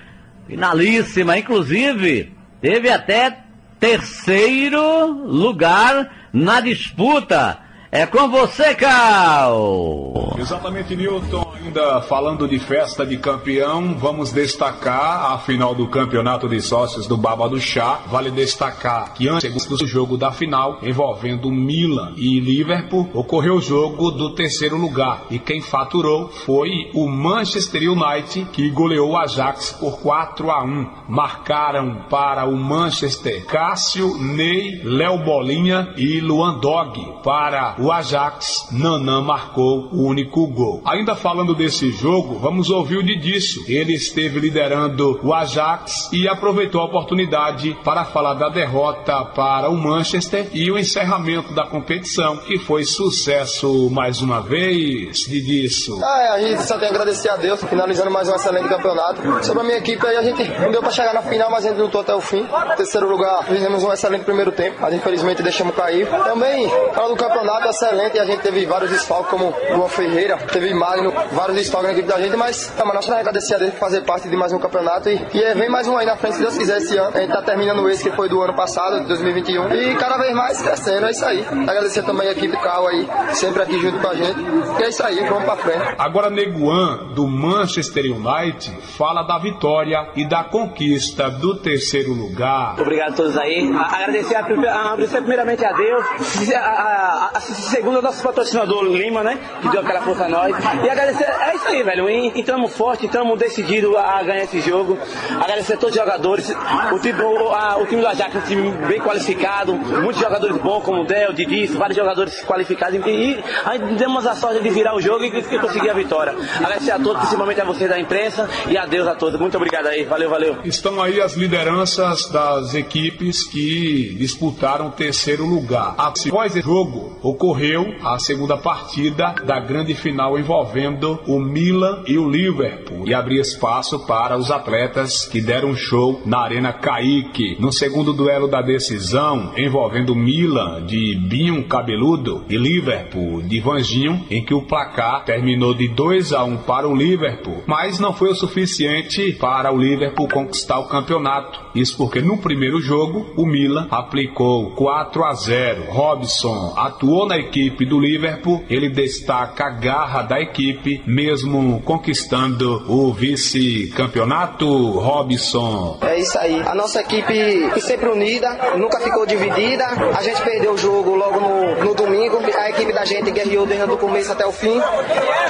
Finalíssima, inclusive, teve até terceiro lugar na disputa. É com você, Cal! Exatamente, Newton. Ainda falando de festa de campeão, vamos destacar a final do campeonato de sócios do Baba do Chá. Vale destacar que antes do jogo da final, envolvendo Milan e Liverpool, ocorreu o jogo do terceiro lugar. E quem faturou foi o Manchester United, que goleou o Ajax por quatro a um. Marcaram para o Manchester Cássio, Ney, Léo Bolinha e Luan Dog. Para o Ajax, Nanã marcou o único gol. Ainda falando desse jogo, vamos ouvir o Didício. Ele esteve liderando o Ajax e aproveitou a oportunidade para falar da derrota para o Manchester e o encerramento da competição, que foi sucesso mais uma vez, Didício. É, a gente só tem a agradecer a Deus, finalizando mais um excelente campeonato. Sobre a minha equipe, aí a gente não deu para chegar na final, mas a gente lutou até o fim. Em terceiro lugar, fizemos um excelente primeiro tempo. A gente, infelizmente, deixamos cair. Também, fora do campeonato, excelente, a gente teve vários desfalques, como Luan Ferreira, teve Magno, vários desfalques na equipe da gente, mas é uma nossa agradecer a Deus por fazer parte de mais um campeonato e, e é, vem mais um aí na frente, se Deus quiser, esse ano. A gente tá terminando esse que foi do ano passado, de dois mil e vinte e um, e cada vez mais crescendo, é isso aí. Agradecer também a equipe do Cal aí, sempre aqui junto com a gente, e é isso aí, vamos pra frente. Agora, Neguan, do Manchester United, fala da vitória e da conquista do terceiro lugar. Obrigado a todos aí, agradecer, a, a, agradecer primeiramente a Deus, a, a, a, segundo o nosso patrocinador Lima, né, que deu aquela força a nós, e agradecer, é isso aí, velho, e estamos fortes, estamos decididos a ganhar esse jogo, agradecer a todos os jogadores, o time, o, a, o time do Ajax é um time bem qualificado, muitos jogadores bons, como o Del, o Didi, vários jogadores qualificados, e, e aí demos a sorte de virar o jogo e, e conseguir a vitória. Agradecer a todos, principalmente a vocês da imprensa, e adeus a todos, muito obrigado aí, valeu, valeu. Estão aí as lideranças das equipes que disputaram o terceiro lugar. Após o jogo, ocorreu a segunda partida da grande final envolvendo o Milan e o Liverpool, e abrir espaço para os atletas que deram um show na Arena Caíque. No segundo duelo da decisão, envolvendo Milan de Binho Cabeludo e Liverpool de Vanjinho, em que o placar terminou de dois a um para o Liverpool, mas não foi o suficiente para o Liverpool conquistar o campeonato. Isso porque no primeiro jogo o Milan aplicou quatro a zero. Robson atuou na equipe do Liverpool, ele destaca a garra da equipe, mesmo conquistando o vice-campeonato, Robson. É isso aí. A nossa equipe sempre unida, nunca ficou dividida. A gente perdeu o jogo logo no, no domingo. A equipe da gente guerreou desde o começo até o fim.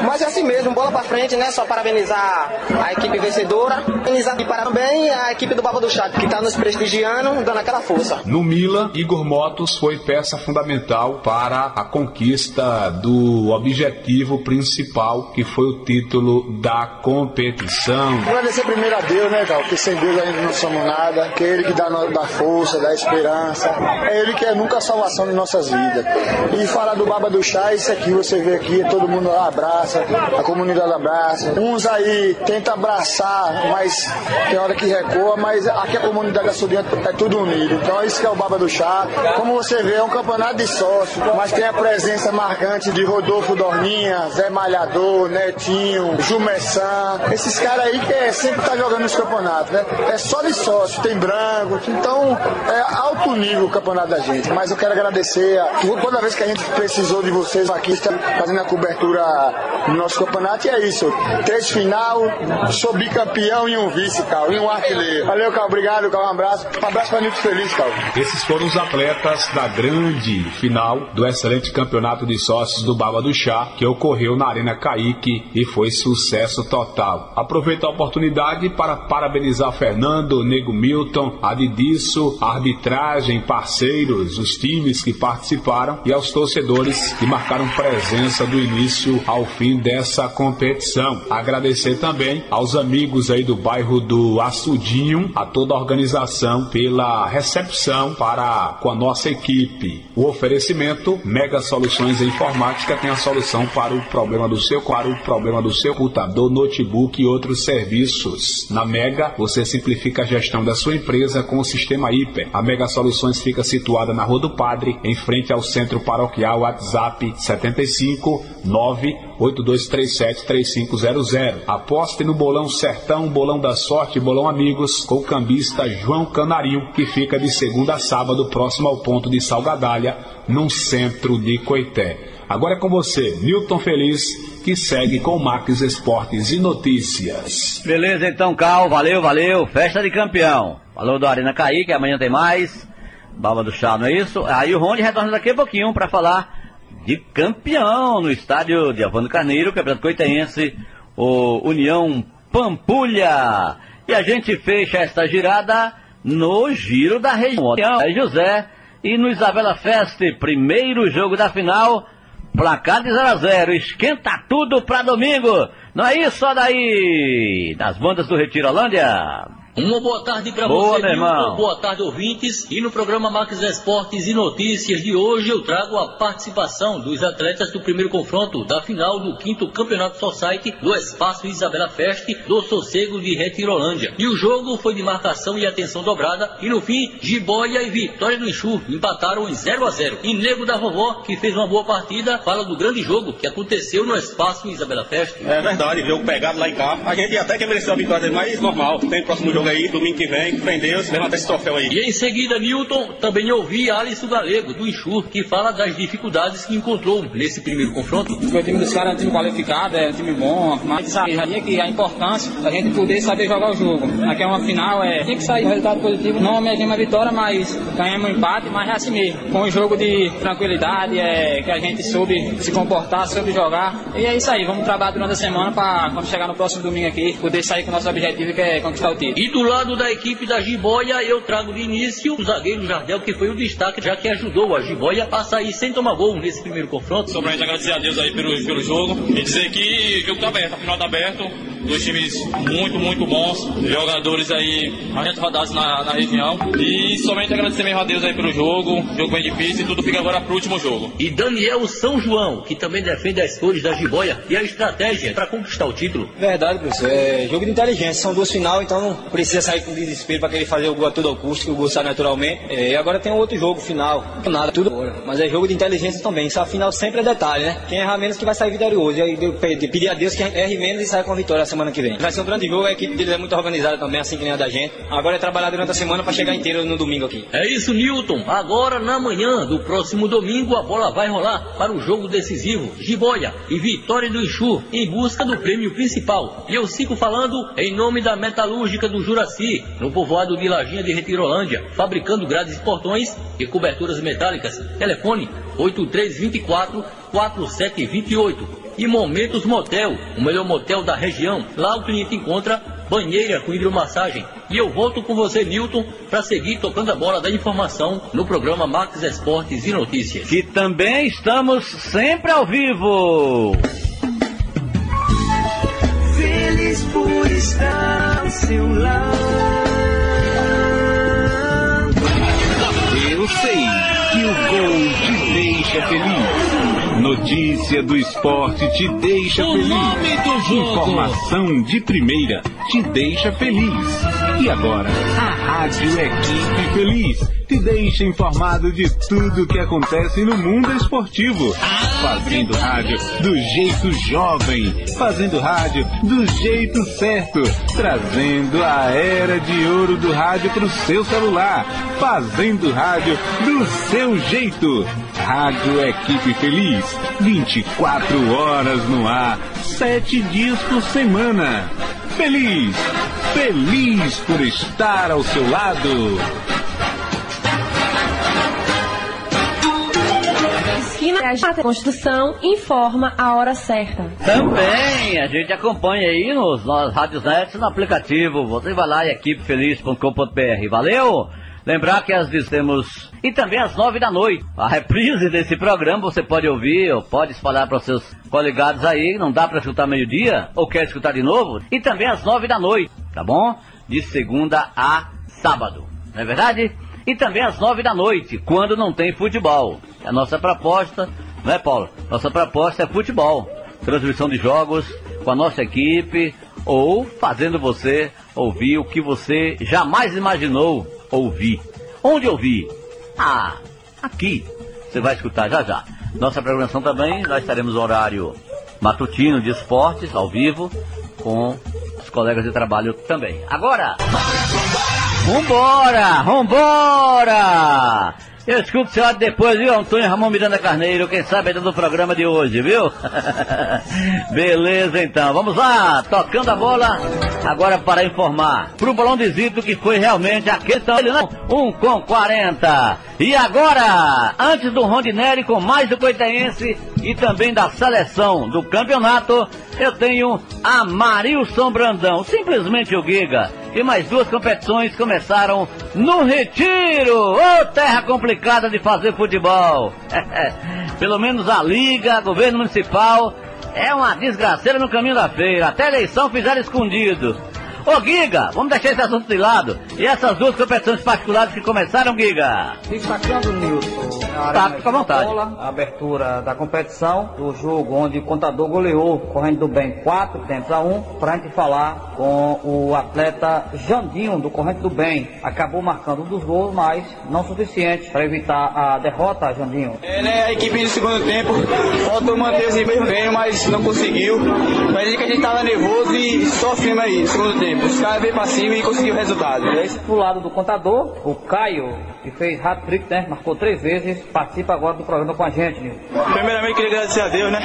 Mas é assim mesmo, bola pra frente, né? Só parabenizar a equipe vencedora. Parabenizar e parabéns a equipe do Baba do Chá, que tá nos prestigiando, dando aquela força. No Milan, Igor Motos foi peça fundamental para a conquista do objetivo principal, que foi o título da competição. Agradecer primeiro a Deus, né, Gal? Porque sem Deus ainda não somos nada. Que é Ele que dá, dá força, dá esperança. É Ele que é nunca a salvação de nossas vidas. E falar do Baba do Chá, isso aqui, você vê aqui, todo mundo abraça, a comunidade abraça. Uns aí tenta abraçar, mas tem hora que recoa, mas aqui a comunidade açudiante é tudo unido. Então isso que é o Baba do Chá. Como você vê, é um campeonato de sócio, mas tem a presença marcante de Rodolfo Dorninha, Zé Malhador, Netinho, Jumersan, esses caras aí que é, sempre tá jogando nos campeonatos, né? É só de sócio, tem branco, então é alto nível o campeonato da gente. Mas eu quero agradecer a, toda vez que a gente precisou de vocês aqui, está fazendo a cobertura do nosso campeonato, e é isso. Três final, sou bicampeão e um vice, Cal, e um artilheiro. Valeu, Cal, obrigado, Cal, um abraço. Um abraço pra gente feliz, Cal. Esses foram os atletas da grande final do excelente campeonato de sócios do Baba do Chá, que ocorreu na Arena Caíque e foi sucesso total. Aproveito a oportunidade para parabenizar Fernando, Nego Milton, Adidisso, a arbitragem, parceiros, os times que participaram e aos torcedores que marcaram presença do início ao fim dessa competição. Agradecer também aos amigos aí do bairro do Açudinho, a toda a organização pela recepção para com a nossa equipe. O oferecimento Mega Soluções em Informática tem a solução para o problema do seu para o problema do seu computador, notebook e outros serviços. Na Mega, você simplifica a gestão da sua empresa com o sistema Hiper. A Mega Soluções fica situada na Rua do Padre, em frente ao Centro Paroquial. WhatsApp setenta e cinco, nove oito dois três sete, três cinco zero zero. Aposte no Bolão Sertão, Bolão da Sorte, Bolão Amigos, com o cambista João Canarinho, que fica de segunda a sábado, próximo ao ponto de Salgadalha, no centro de Coité. Agora é com você, Milton Feliz, que segue com Max Esportes e Notícias. Beleza, então, Cal, valeu, valeu, festa de campeão. Falou da Arena Caíque, amanhã tem mais. Baba do Chá, não é isso? Aí o Rony retorna daqui a pouquinho para falar de campeão no estádio de Avando Carneiro, campeonato coitense, o União Pampulha. E a gente fecha esta girada no Giro da Região. É José e no Isabela Fest, primeiro jogo da final, placar de zero a zero, esquenta tudo para domingo. Não é isso, ó daí, das bandas do Retiro Holândia. Uma boa tarde para você, Milton. Boa tarde, ouvintes. E no programa Max Esportes e Notícias de hoje eu trago a participação dos atletas do primeiro confronto da final do quinto Campeonato Society do Espaço Isabela Fest do Sossego de Retirolândia. E o jogo foi de marcação e atenção dobrada. E no fim, Jiboia e Vitória do Enxurro empataram em zero a zero. E Nego da Vovó, que fez uma boa partida, fala do grande jogo que aconteceu no Espaço Isabela Fest. É verdade, jogo pegado lá em cá. A gente até que mereceu a vitória, mas normal. Tem próximo jogo aí, domingo que vem, com Deus, levanta esse troféu aí. E em seguida, Newton, também ouvi Alisson Galego, do Enxur, que fala das dificuldades que encontrou nesse primeiro confronto. O time dos caras é um time qualificado, é um time bom, mas sabia que a importância da gente poder saber jogar o jogo. Aqui é uma final, é, tem que sair um resultado positivo, não almejamos a vitória, mas ganhamos um empate, mas é assim mesmo. Com um jogo de tranquilidade, é, que a gente soube se comportar, soube jogar, e é isso aí, vamos trabalhar durante a semana para quando chegar no próximo domingo aqui, poder sair com o nosso objetivo, que é conquistar o título. E do lado da equipe da Jiboia, eu trago de início o zagueiro Jardel, que foi o destaque, já que ajudou a Jiboia a sair sem tomar gol nesse primeiro confronto. Só pra gente agradecer a Deus aí pelo, pelo jogo e dizer que o jogo tá aberto, a final tá aberto, dois times muito, muito bons, jogadores aí, a gente rodados na, na região, e somente agradecer mesmo a Deus aí pelo jogo, jogo bem difícil, e tudo fica agora pro último jogo. E Daniel São João, que também defende as cores da Jiboia e a estratégia para conquistar o título. Verdade, professor, é jogo de inteligência, são duas final, então não precisa sair com desespero para querer fazer o gol a todo custo, que o gol sai naturalmente, é, e agora tem um outro jogo final, nada, tudo, mas é jogo de inteligência também, isso a final sempre é detalhe, né, quem errar menos que vai sair vitorioso, e aí eu pedi a Deus que erre menos e saia com a vitória semana que vem. Vai ser um grande jogo, a equipe deles é muito organizada também, assim que nem a da gente. Agora é trabalhar durante a semana para chegar inteiro no domingo aqui. É isso, Newton. Agora, na manhã do próximo domingo, a bola vai rolar para o jogo decisivo, Jiboia e Vitória do Enxur, em busca do prêmio principal. E eu sigo falando em nome da Metalúrgica do Juraci, no povoado de Lajinha de Retirolândia, fabricando grades e portões e coberturas metálicas. Telefone oito três dois quatro, quatro sete dois oito. E Momentos Motel, o melhor motel da região. Lá o cliente encontra banheira com hidromassagem. E eu volto com você, Newton, para seguir tocando a bola da informação no programa Max Esportes e Notícias. E também estamos sempre ao vivo. Feliz por estar ao seu lado. Eu sei que o gol te deixa feliz. Notícia do esporte te deixa feliz. O nome do jogo. Informação de primeira te deixa feliz. E agora, a Rádio Equipe Feliz te deixa informado de tudo o que acontece no mundo esportivo. Fazendo rádio do jeito jovem. Fazendo rádio do jeito certo. Trazendo a era de ouro do rádio pro seu celular. Fazendo rádio do seu jeito. Rádio Equipe Feliz, vinte e quatro horas no ar, sete dias por semana. Feliz, feliz por estar ao seu lado. A Constituição informa a hora certa. Também a gente acompanha aí nos nossos rádios net, no aplicativo. Você vai lá em equipe feliz ponto com ponto b r. Valeu? Lembrar que às vezes temos... E também às nove da noite. A reprise desse programa você pode ouvir ou pode espalhar para os seus colegados aí. Não dá para escutar meio-dia ou quer escutar de novo. E também às nove da noite, tá bom? De segunda a sábado. Não é verdade? E também às nove da noite, quando não tem futebol. A nossa proposta, não é, Paulo? Nossa proposta é futebol. Transmissão de jogos com a nossa equipe ou fazendo você ouvir o que você jamais imaginou ouvir. Onde ouvir? Ah, aqui. Você vai escutar já já. Nossa programação também, nós estaremos no horário matutino de esportes, ao vivo, com os colegas de trabalho também. Agora, vambora, vambora! Eu escuto o senhor depois, viu, Antônio Ramon Miranda Carneiro, quem sabe ainda do programa de hoje, viu? Beleza, então, vamos lá, tocando a bola, agora para informar, pro Bolão de Zito, que foi realmente a questão, ele não, um com quarenta, e agora, antes do Rondinelli, com mais do Coitense, e também da seleção do campeonato, eu tenho a Marilson Brandão, simplesmente o Giga, e mais duas competições começaram no Retiro, ô terra complicada, complicada de fazer futebol. Pelo menos a Liga, governo municipal, é uma desgraceira no caminho da feira. Até eleição fizeram escondido. Ô Giga, vamos deixar esse assunto de lado. E essas duas competições particulares que começaram, Giga? Destacando, Nilson, tá, fica à vontade. Bola, a abertura da competição, do jogo onde o Contador goleou, correndo do bem, quatro tempos a um, pra gente falar com o atleta Jandinho, do Corrente do Bem. Acabou marcando um dos gols, mas não suficiente pra evitar a derrota, Jandinho. É, né, a equipe de segundo tempo, faltou manter esse mesmo ganho, mas não conseguiu. Mas é que a gente tava nervoso e sofrendo aí, no segundo tempo. Os caras veio pra cima e conseguiu o resultado. Esse pro lado do Contador, o Caio, que fez hat-trick, né? Marcou três vezes, participa agora do programa com a gente, Nil. Primeiramente, queria agradecer a Deus, né?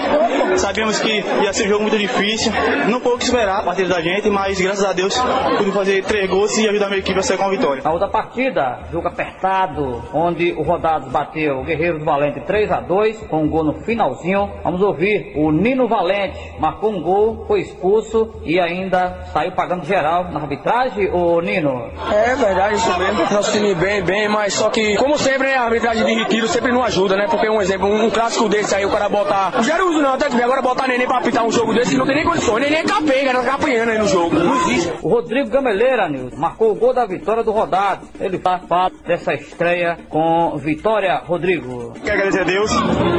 Sabíamos que ia ser um jogo muito difícil, não pouco esperar a partida da gente, mas graças a Deus pude fazer três gols e ajudar a minha equipe a sair com a vitória. A outra partida, jogo apertado, onde o Rodados bateu o Guerreiro do Valente três a dois, com um gol no finalzinho. Vamos ouvir o Nino Valente, marcou um gol, foi expulso e ainda saiu pagando geral na arbitragem, ô Nino? É verdade, isso mesmo. Nosso time bem, bem, mas só que, como sempre, a arbitragem de Retiro sempre não ajuda, né? Porque, um exemplo, um, um clássico desse aí, o cara botar... Não gera uso não, até que vem agora botar neném pra apitar um jogo desse, não tem nem condições, neném é capenga, não tá apanhando aí no jogo. Não existe. O Rodrigo Gameleira, Nilson, marcou o gol da vitória do Rodado. Ele tá falando dessa estreia com vitória, Rodrigo. Quero agradecer a Deus,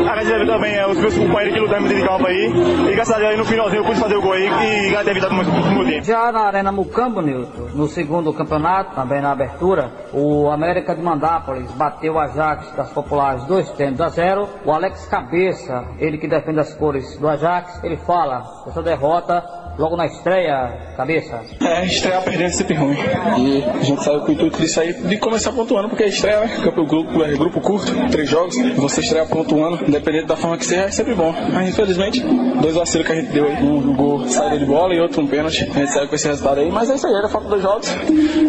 agradecer também aos meus companheiros que lutaram de campo aí, e graças a Deus aí no finalzinho eu pude fazer o gol aí e agradecer a vida do meu time. Já na Arena Mucambo, Nilton, no segundo campeonato, também na abertura, o América de Mandápolis bateu a Ajax das Populares dois tempos a zero. O Alex Cabeça, ele que defende as cores do Ajax, ele fala dessa derrota logo na estreia, Cabeça. É, estreia perdendo é sempre ruim. E a gente saiu com o intuito de sair, de começar pontuando, porque a estreia, né? Campo, grupo, é grupo curto, três jogos, você estreia pontuando, independente da forma que seja, é sempre bom. Mas infelizmente, dois vacilos que a gente deu aí, um gol saída de bola e outro um pênalti, a gente saiu com esse resultado aí, mas é isso aí, era falta do dois jogos.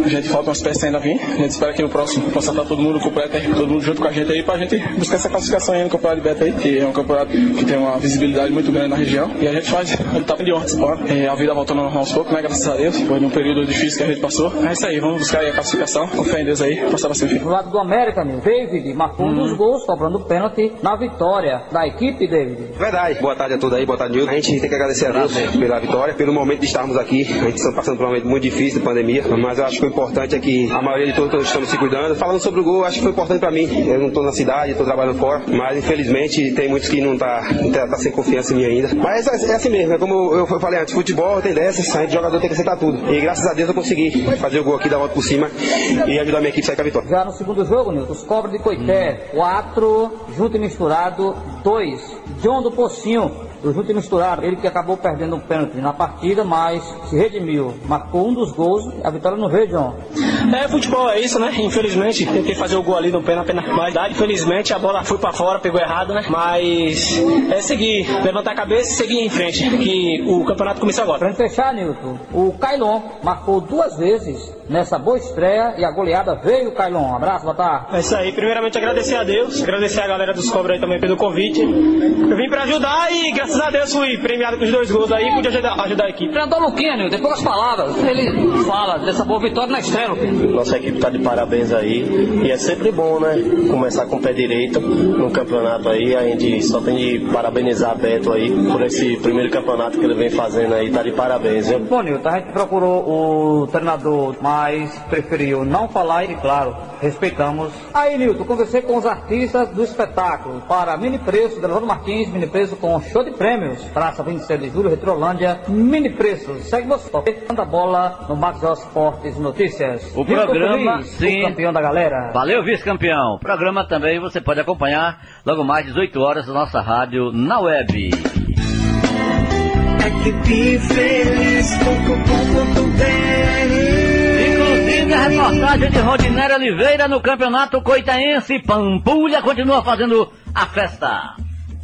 A gente falta umas peças ainda vir. A gente espera que no próximo possa estar todo mundo completo aí, todo mundo junto com a gente aí, pra gente buscar essa classificação aí no Campeonato Liberta aí, que é um campeonato que tem uma visibilidade muito grande na região. E a gente faz um tapa de honra. É, a vida voltando normal aos poucos, né? Graças a Deus. Foi num período difícil que a gente passou. É isso aí, vamos buscar aí a classificação. Com fé em Deus aí, passar pra semifinal. Do lado do América, meu, David marcou um dos gols, cobrando o pênalti na vitória da equipe, David. Verdade. Boa tarde a todos aí, boa tarde, Nilton. A gente tem que agradecer a Deus pela vitória, pelo momento de estarmos aqui. A gente está passando por um momento muito difícil de pandemia, mas eu acho que o importante é que a maioria de todos, todos estamos se cuidando. Falando sobre o gol, acho que foi importante pra mim. Eu não estou na cidade, estou trabalhando fora, mas infelizmente tem muitos que não tá, tá sem confiança em mim ainda. Mas é, é assim mesmo, é como eu falei antes, futebol tem dessas, a gente jogador tem que acertar tudo. E graças a Deus eu consegui fazer o gol aqui, dar uma volta por cima e ajudar a minha equipe a sair com a vitória. Já no segundo jogo, Nilton, os cobras de Coité, quatro, junto e misturado, dois. John do Pocinho, do junto e misturado, ele que acabou perdendo um pênalti na partida, mas se redimiu, marcou um dos gols, a vitória não veio, John. É, futebol é isso, né? Infelizmente, tentei fazer o gol ali no pé na penalidade, infelizmente a bola foi pra fora, pegou errado, né? Mas é seguir, levantar a cabeça e seguir em frente, que o campeonato começou agora. Pra fechar, Nilton, o Cailon marcou duas vezes nessa boa estreia e a goleada veio, Cailon. Um abraço, boa tarde. É isso aí, primeiramente agradecer a Deus, agradecer a galera dos Cobras aí também pelo convite. Eu vim pra ajudar e graças a Deus fui premiado com os dois gols aí, pude ajudar, ajudar a equipe. Treinador Luquinha, Nilton, tem poucas palavras, ele fala dessa boa vitória na estreia, Luquinha. Nossa equipe tá de parabéns aí, e é sempre bom, né, começar com o pé direito no campeonato aí. A gente só tem de parabenizar a Beto aí por esse primeiro campeonato que ele vem fazendo aí, tá de parabéns, viu? Bom, Nilton, a gente procurou o treinador, mas preferiu não falar e, claro, respeitamos. Aí, Nilton, conversei com os artistas do espetáculo para Mini Preço, Delvado Martins, Mini Preço com show de prêmios, Praça vinte e sete de julho, Retrolândia, Mini Preço, segue você, manda bola no Max Esportes e Notícias. O programa, Feliz, sim. O campeão da galera. Valeu, vice-campeão. O programa também você pode acompanhar logo mais dezoito horas na nossa rádio na web. Equipe Feliz, ponto, ponto, ponto, inclusive a reportagem de Rondinelli Oliveira no campeonato coitaense. Pampulha continua fazendo a festa.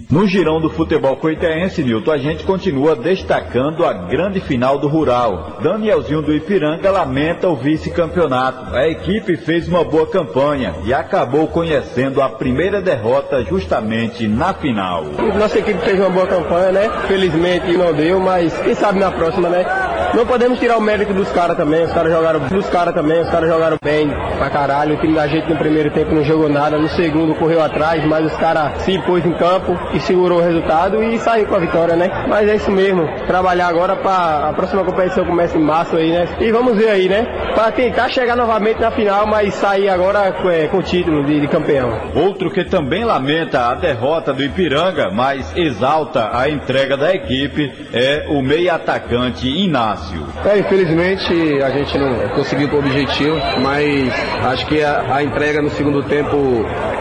No girão do futebol coitense, Nilton, a gente continua destacando a grande final do Rural. Danielzinho do Ipiranga lamenta o vice-campeonato. A equipe fez uma boa campanha e acabou conhecendo a primeira derrota justamente na final. Nossa equipe fez uma boa campanha, né? Felizmente não deu, mas quem sabe na próxima, né? Não podemos tirar o mérito dos caras também, os caras jogaram dos caras também, os caras jogaram bem pra caralho. O time da gente no primeiro tempo não jogou nada, no segundo correu atrás, mas os caras se pôs em campo e segurou o resultado e saiu com a vitória, né? Mas é isso mesmo, trabalhar agora para a próxima competição começa em março aí, né? E vamos ver aí, né? Para tentar chegar novamente na final, mas sair agora é, com o título de, de campeão. Outro que também lamenta a derrota do Ipiranga, mas exalta a entrega da equipe, é o meio-atacante Inácio. É, infelizmente a gente não conseguiu o objetivo, mas acho que a, a entrega no segundo tempo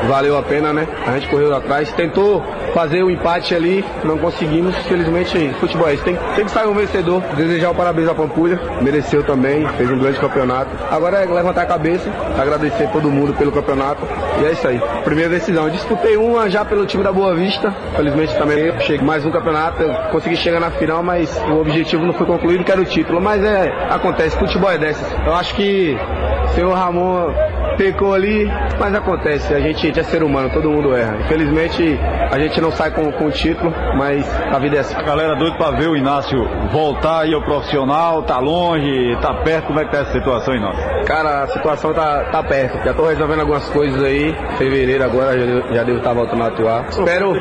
valeu a pena, né? A gente correu atrás, tentou fazer o empate ali, não conseguimos, felizmente. Futebol é isso, tem, tem que sair um vencedor. Desejar o parabéns à Pampulha, mereceu também, fez um grande campeonato. Agora é levantar a cabeça, agradecer a todo mundo pelo campeonato, e é isso aí. Primeira decisão, disputei uma já pelo time da Boa Vista, felizmente também cheguei mais um campeonato, consegui chegar na final, mas o objetivo não foi concluído, que era o título, mas é, acontece, futebol é dessas. Eu acho que o senhor Ramon pecou ali, mas acontece, a gente, a gente é ser humano, todo mundo erra. Infelizmente, a gente não não sai com, com o título, mas a vida é assim. A galera doido pra ver o Inácio voltar aí ao profissional, tá longe, tá perto, como é que tá essa situação, Inácio? Cara, a situação tá, tá perto, já tô resolvendo algumas coisas aí, fevereiro agora já, já devo estar voltando a atuar. Espero,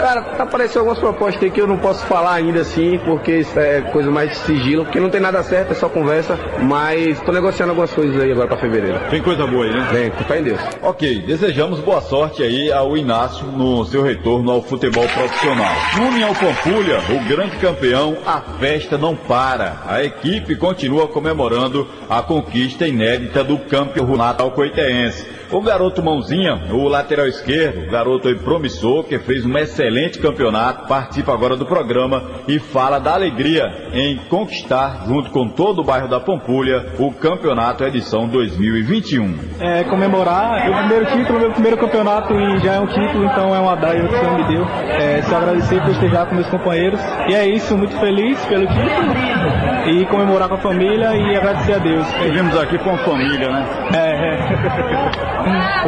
cara, tá aparecendo algumas propostas aí que eu não posso falar ainda assim, porque isso é coisa mais de sigilo, porque não tem nada certo, é só conversa, mas tô negociando algumas coisas aí agora pra fevereiro. Tem coisa boa aí, né? Tem, fé em Deus. Ok, desejamos boa sorte aí ao Inácio no seu retorno ao futebol profissional. União Pampulha, o grande campeão, a festa não para. A equipe continua comemorando a conquista inédita do campeonato coitense. O garoto Mãozinha, o lateral esquerdo, o garoto aí promissor, que fez um excelente campeonato, participa agora do programa e fala da alegria em conquistar, junto com todo o bairro da Pampulha, o campeonato edição dois mil e vinte e um. é, comemorar o primeiro título, meu primeiro campeonato, e já é um título, então é uma dádiva que o Senhor me deu. É, se agradecer por estejar com meus companheiros. E é isso, muito feliz pelo título e comemorar com a família e agradecer a Deus. Vivemos aqui com a família, né? É, é.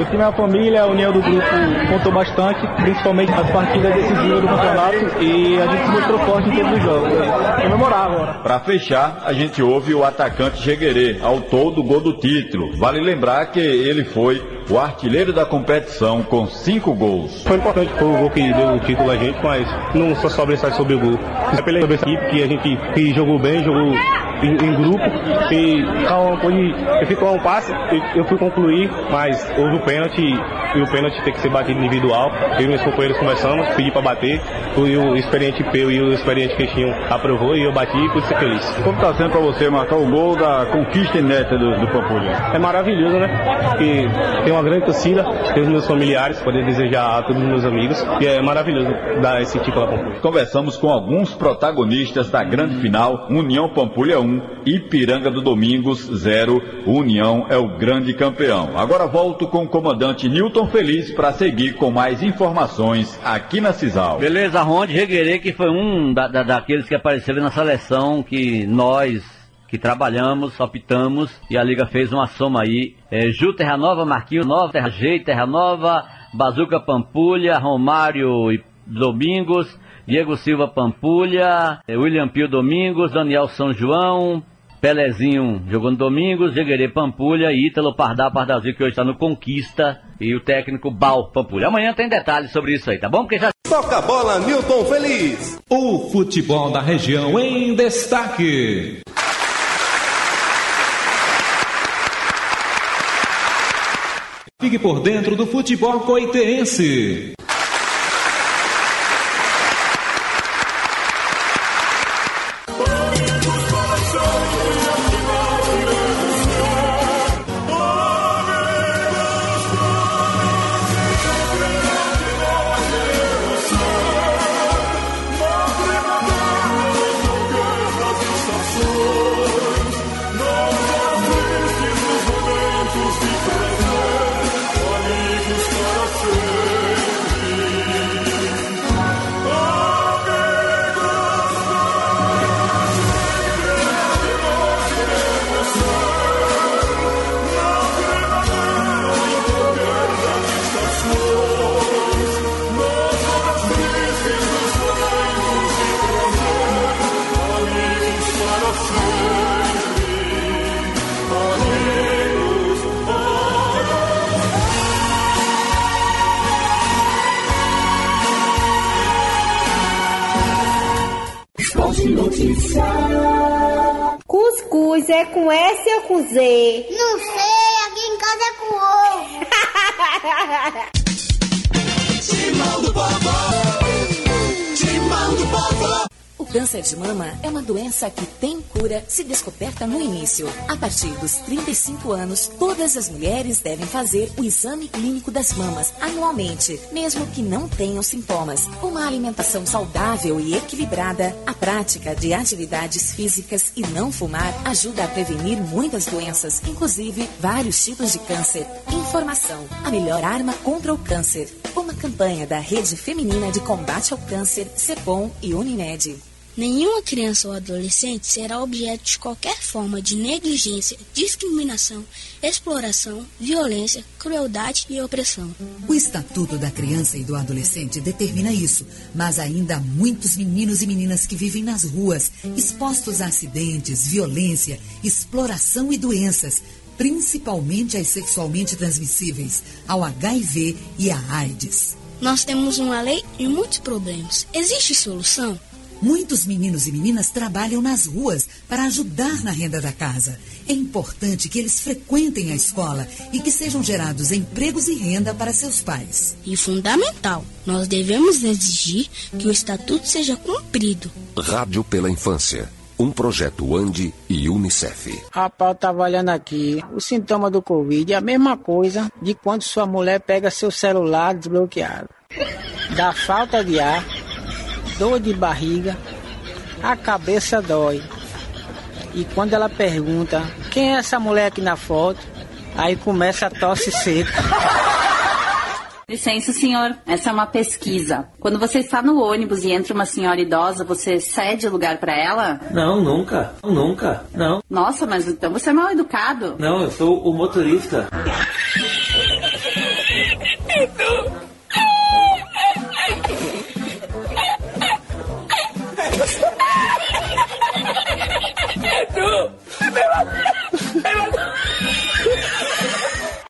O time é a família, a união do grupo contou bastante, principalmente as partidas decisivas do campeonato, e a gente se mostrou forte em todos os jogos. Né? Comemorar agora. Para fechar, a gente ouve o atacante Jeguerê, autor do gol do título. Vale lembrar que ele foi o artilheiro da competição com cinco gols. Foi importante, foi o gol que deu o título a gente, mas não só sobressai sobre o gol. É pela equipe que a gente que jogou bem, jogou em, em grupo, e eu fui com um passe, eu fui concluir, mas houve o pênalti, e o pênalti tem que ser batido individual. Eu e meus companheiros conversamos, pedi para bater, e o experiente Peu e o experiente Queixinho aprovou, e eu bati e pude ser feliz. Como está sendo para você marcar o gol da conquista inédita do, do Pampulha? É maravilhoso, né? Porque tem uma grande torcida, tem os meus familiares, poder desejar a todos os meus amigos, e é maravilhoso dar esse título à Pampulha. Conversamos com alguns protagonistas da grande final, União Pampulha um, Ipiranga do Domingos zero, União é o grande campeão. Agora volto com o comandante Newton Feliz para seguir com mais informações aqui na Sisal. Beleza, Ronde Reguerê, que foi um da, da, daqueles que apareceu na seleção que nós que trabalhamos, optamos, e a Liga fez uma soma aí. É, Ju, Terra Nova, Marquinhos Nova, Terra G, Terra Nova, Bazuca Pampulha, Romário e Domingos, Diego Silva Pampulha, William Pio Domingos, Daniel São João, Pelezinho jogou no Domingos, Jeguerê Pampulha e Ítalo Pardal Pardalzinho, que hoje está no Conquista, e o técnico Bal Pampulha. Amanhã tem detalhes sobre isso aí, tá bom? Porque já... Toca a bola, Newton Feliz! O futebol da região em destaque. Fique por dentro do futebol coitense. Cuscuz é com S ou com Z? Não sei, aqui em casa é com ovo. Timão do povo, Timão do povo. O câncer de mama é uma doença que tem cura se descoberta no início. A partir dos trinta e cinco anos, todas as mulheres devem fazer o exame clínico das mamas anualmente, mesmo que não tenham sintomas. Uma alimentação saudável e equilibrada, a prática de atividades físicas e não fumar ajuda a prevenir muitas doenças, inclusive vários tipos de câncer. Informação: a melhor arma contra o câncer. Uma campanha da Rede Feminina de Combate ao Câncer, CEPOM e Unimed. Nenhuma criança ou adolescente será objeto de qualquer forma de negligência, discriminação, exploração, violência, crueldade e opressão. O Estatuto da Criança e do Adolescente determina isso, mas ainda há muitos meninos e meninas que vivem nas ruas, expostos a acidentes, violência, exploração e doenças, principalmente as sexualmente transmissíveis, ao H I V e à AIDS. Nós temos uma lei e muitos problemas. Existe solução? Muitos meninos e meninas trabalham nas ruas para ajudar na renda da casa. É importante que eles frequentem a escola e que sejam gerados empregos e renda para seus pais. E fundamental, nós devemos exigir que o estatuto seja cumprido. Rádio pela Infância. Um projeto ANDI e Unicef. Rapaz, eu tava olhando aqui. O sintoma do Covid é a mesma coisa de quando sua mulher pega seu celular desbloqueado. Dá falta de ar, dor de barriga, a cabeça dói. E quando ela pergunta quem é essa mulher aqui na foto, Aí começa a tosse seca. Licença, senhor. Essa é uma pesquisa. Quando você está no ônibus e entra uma senhora idosa, você cede lugar pra ela? Não, nunca. Não, nunca. Não. Nossa, mas então você é mal educado. Não, eu sou o motorista.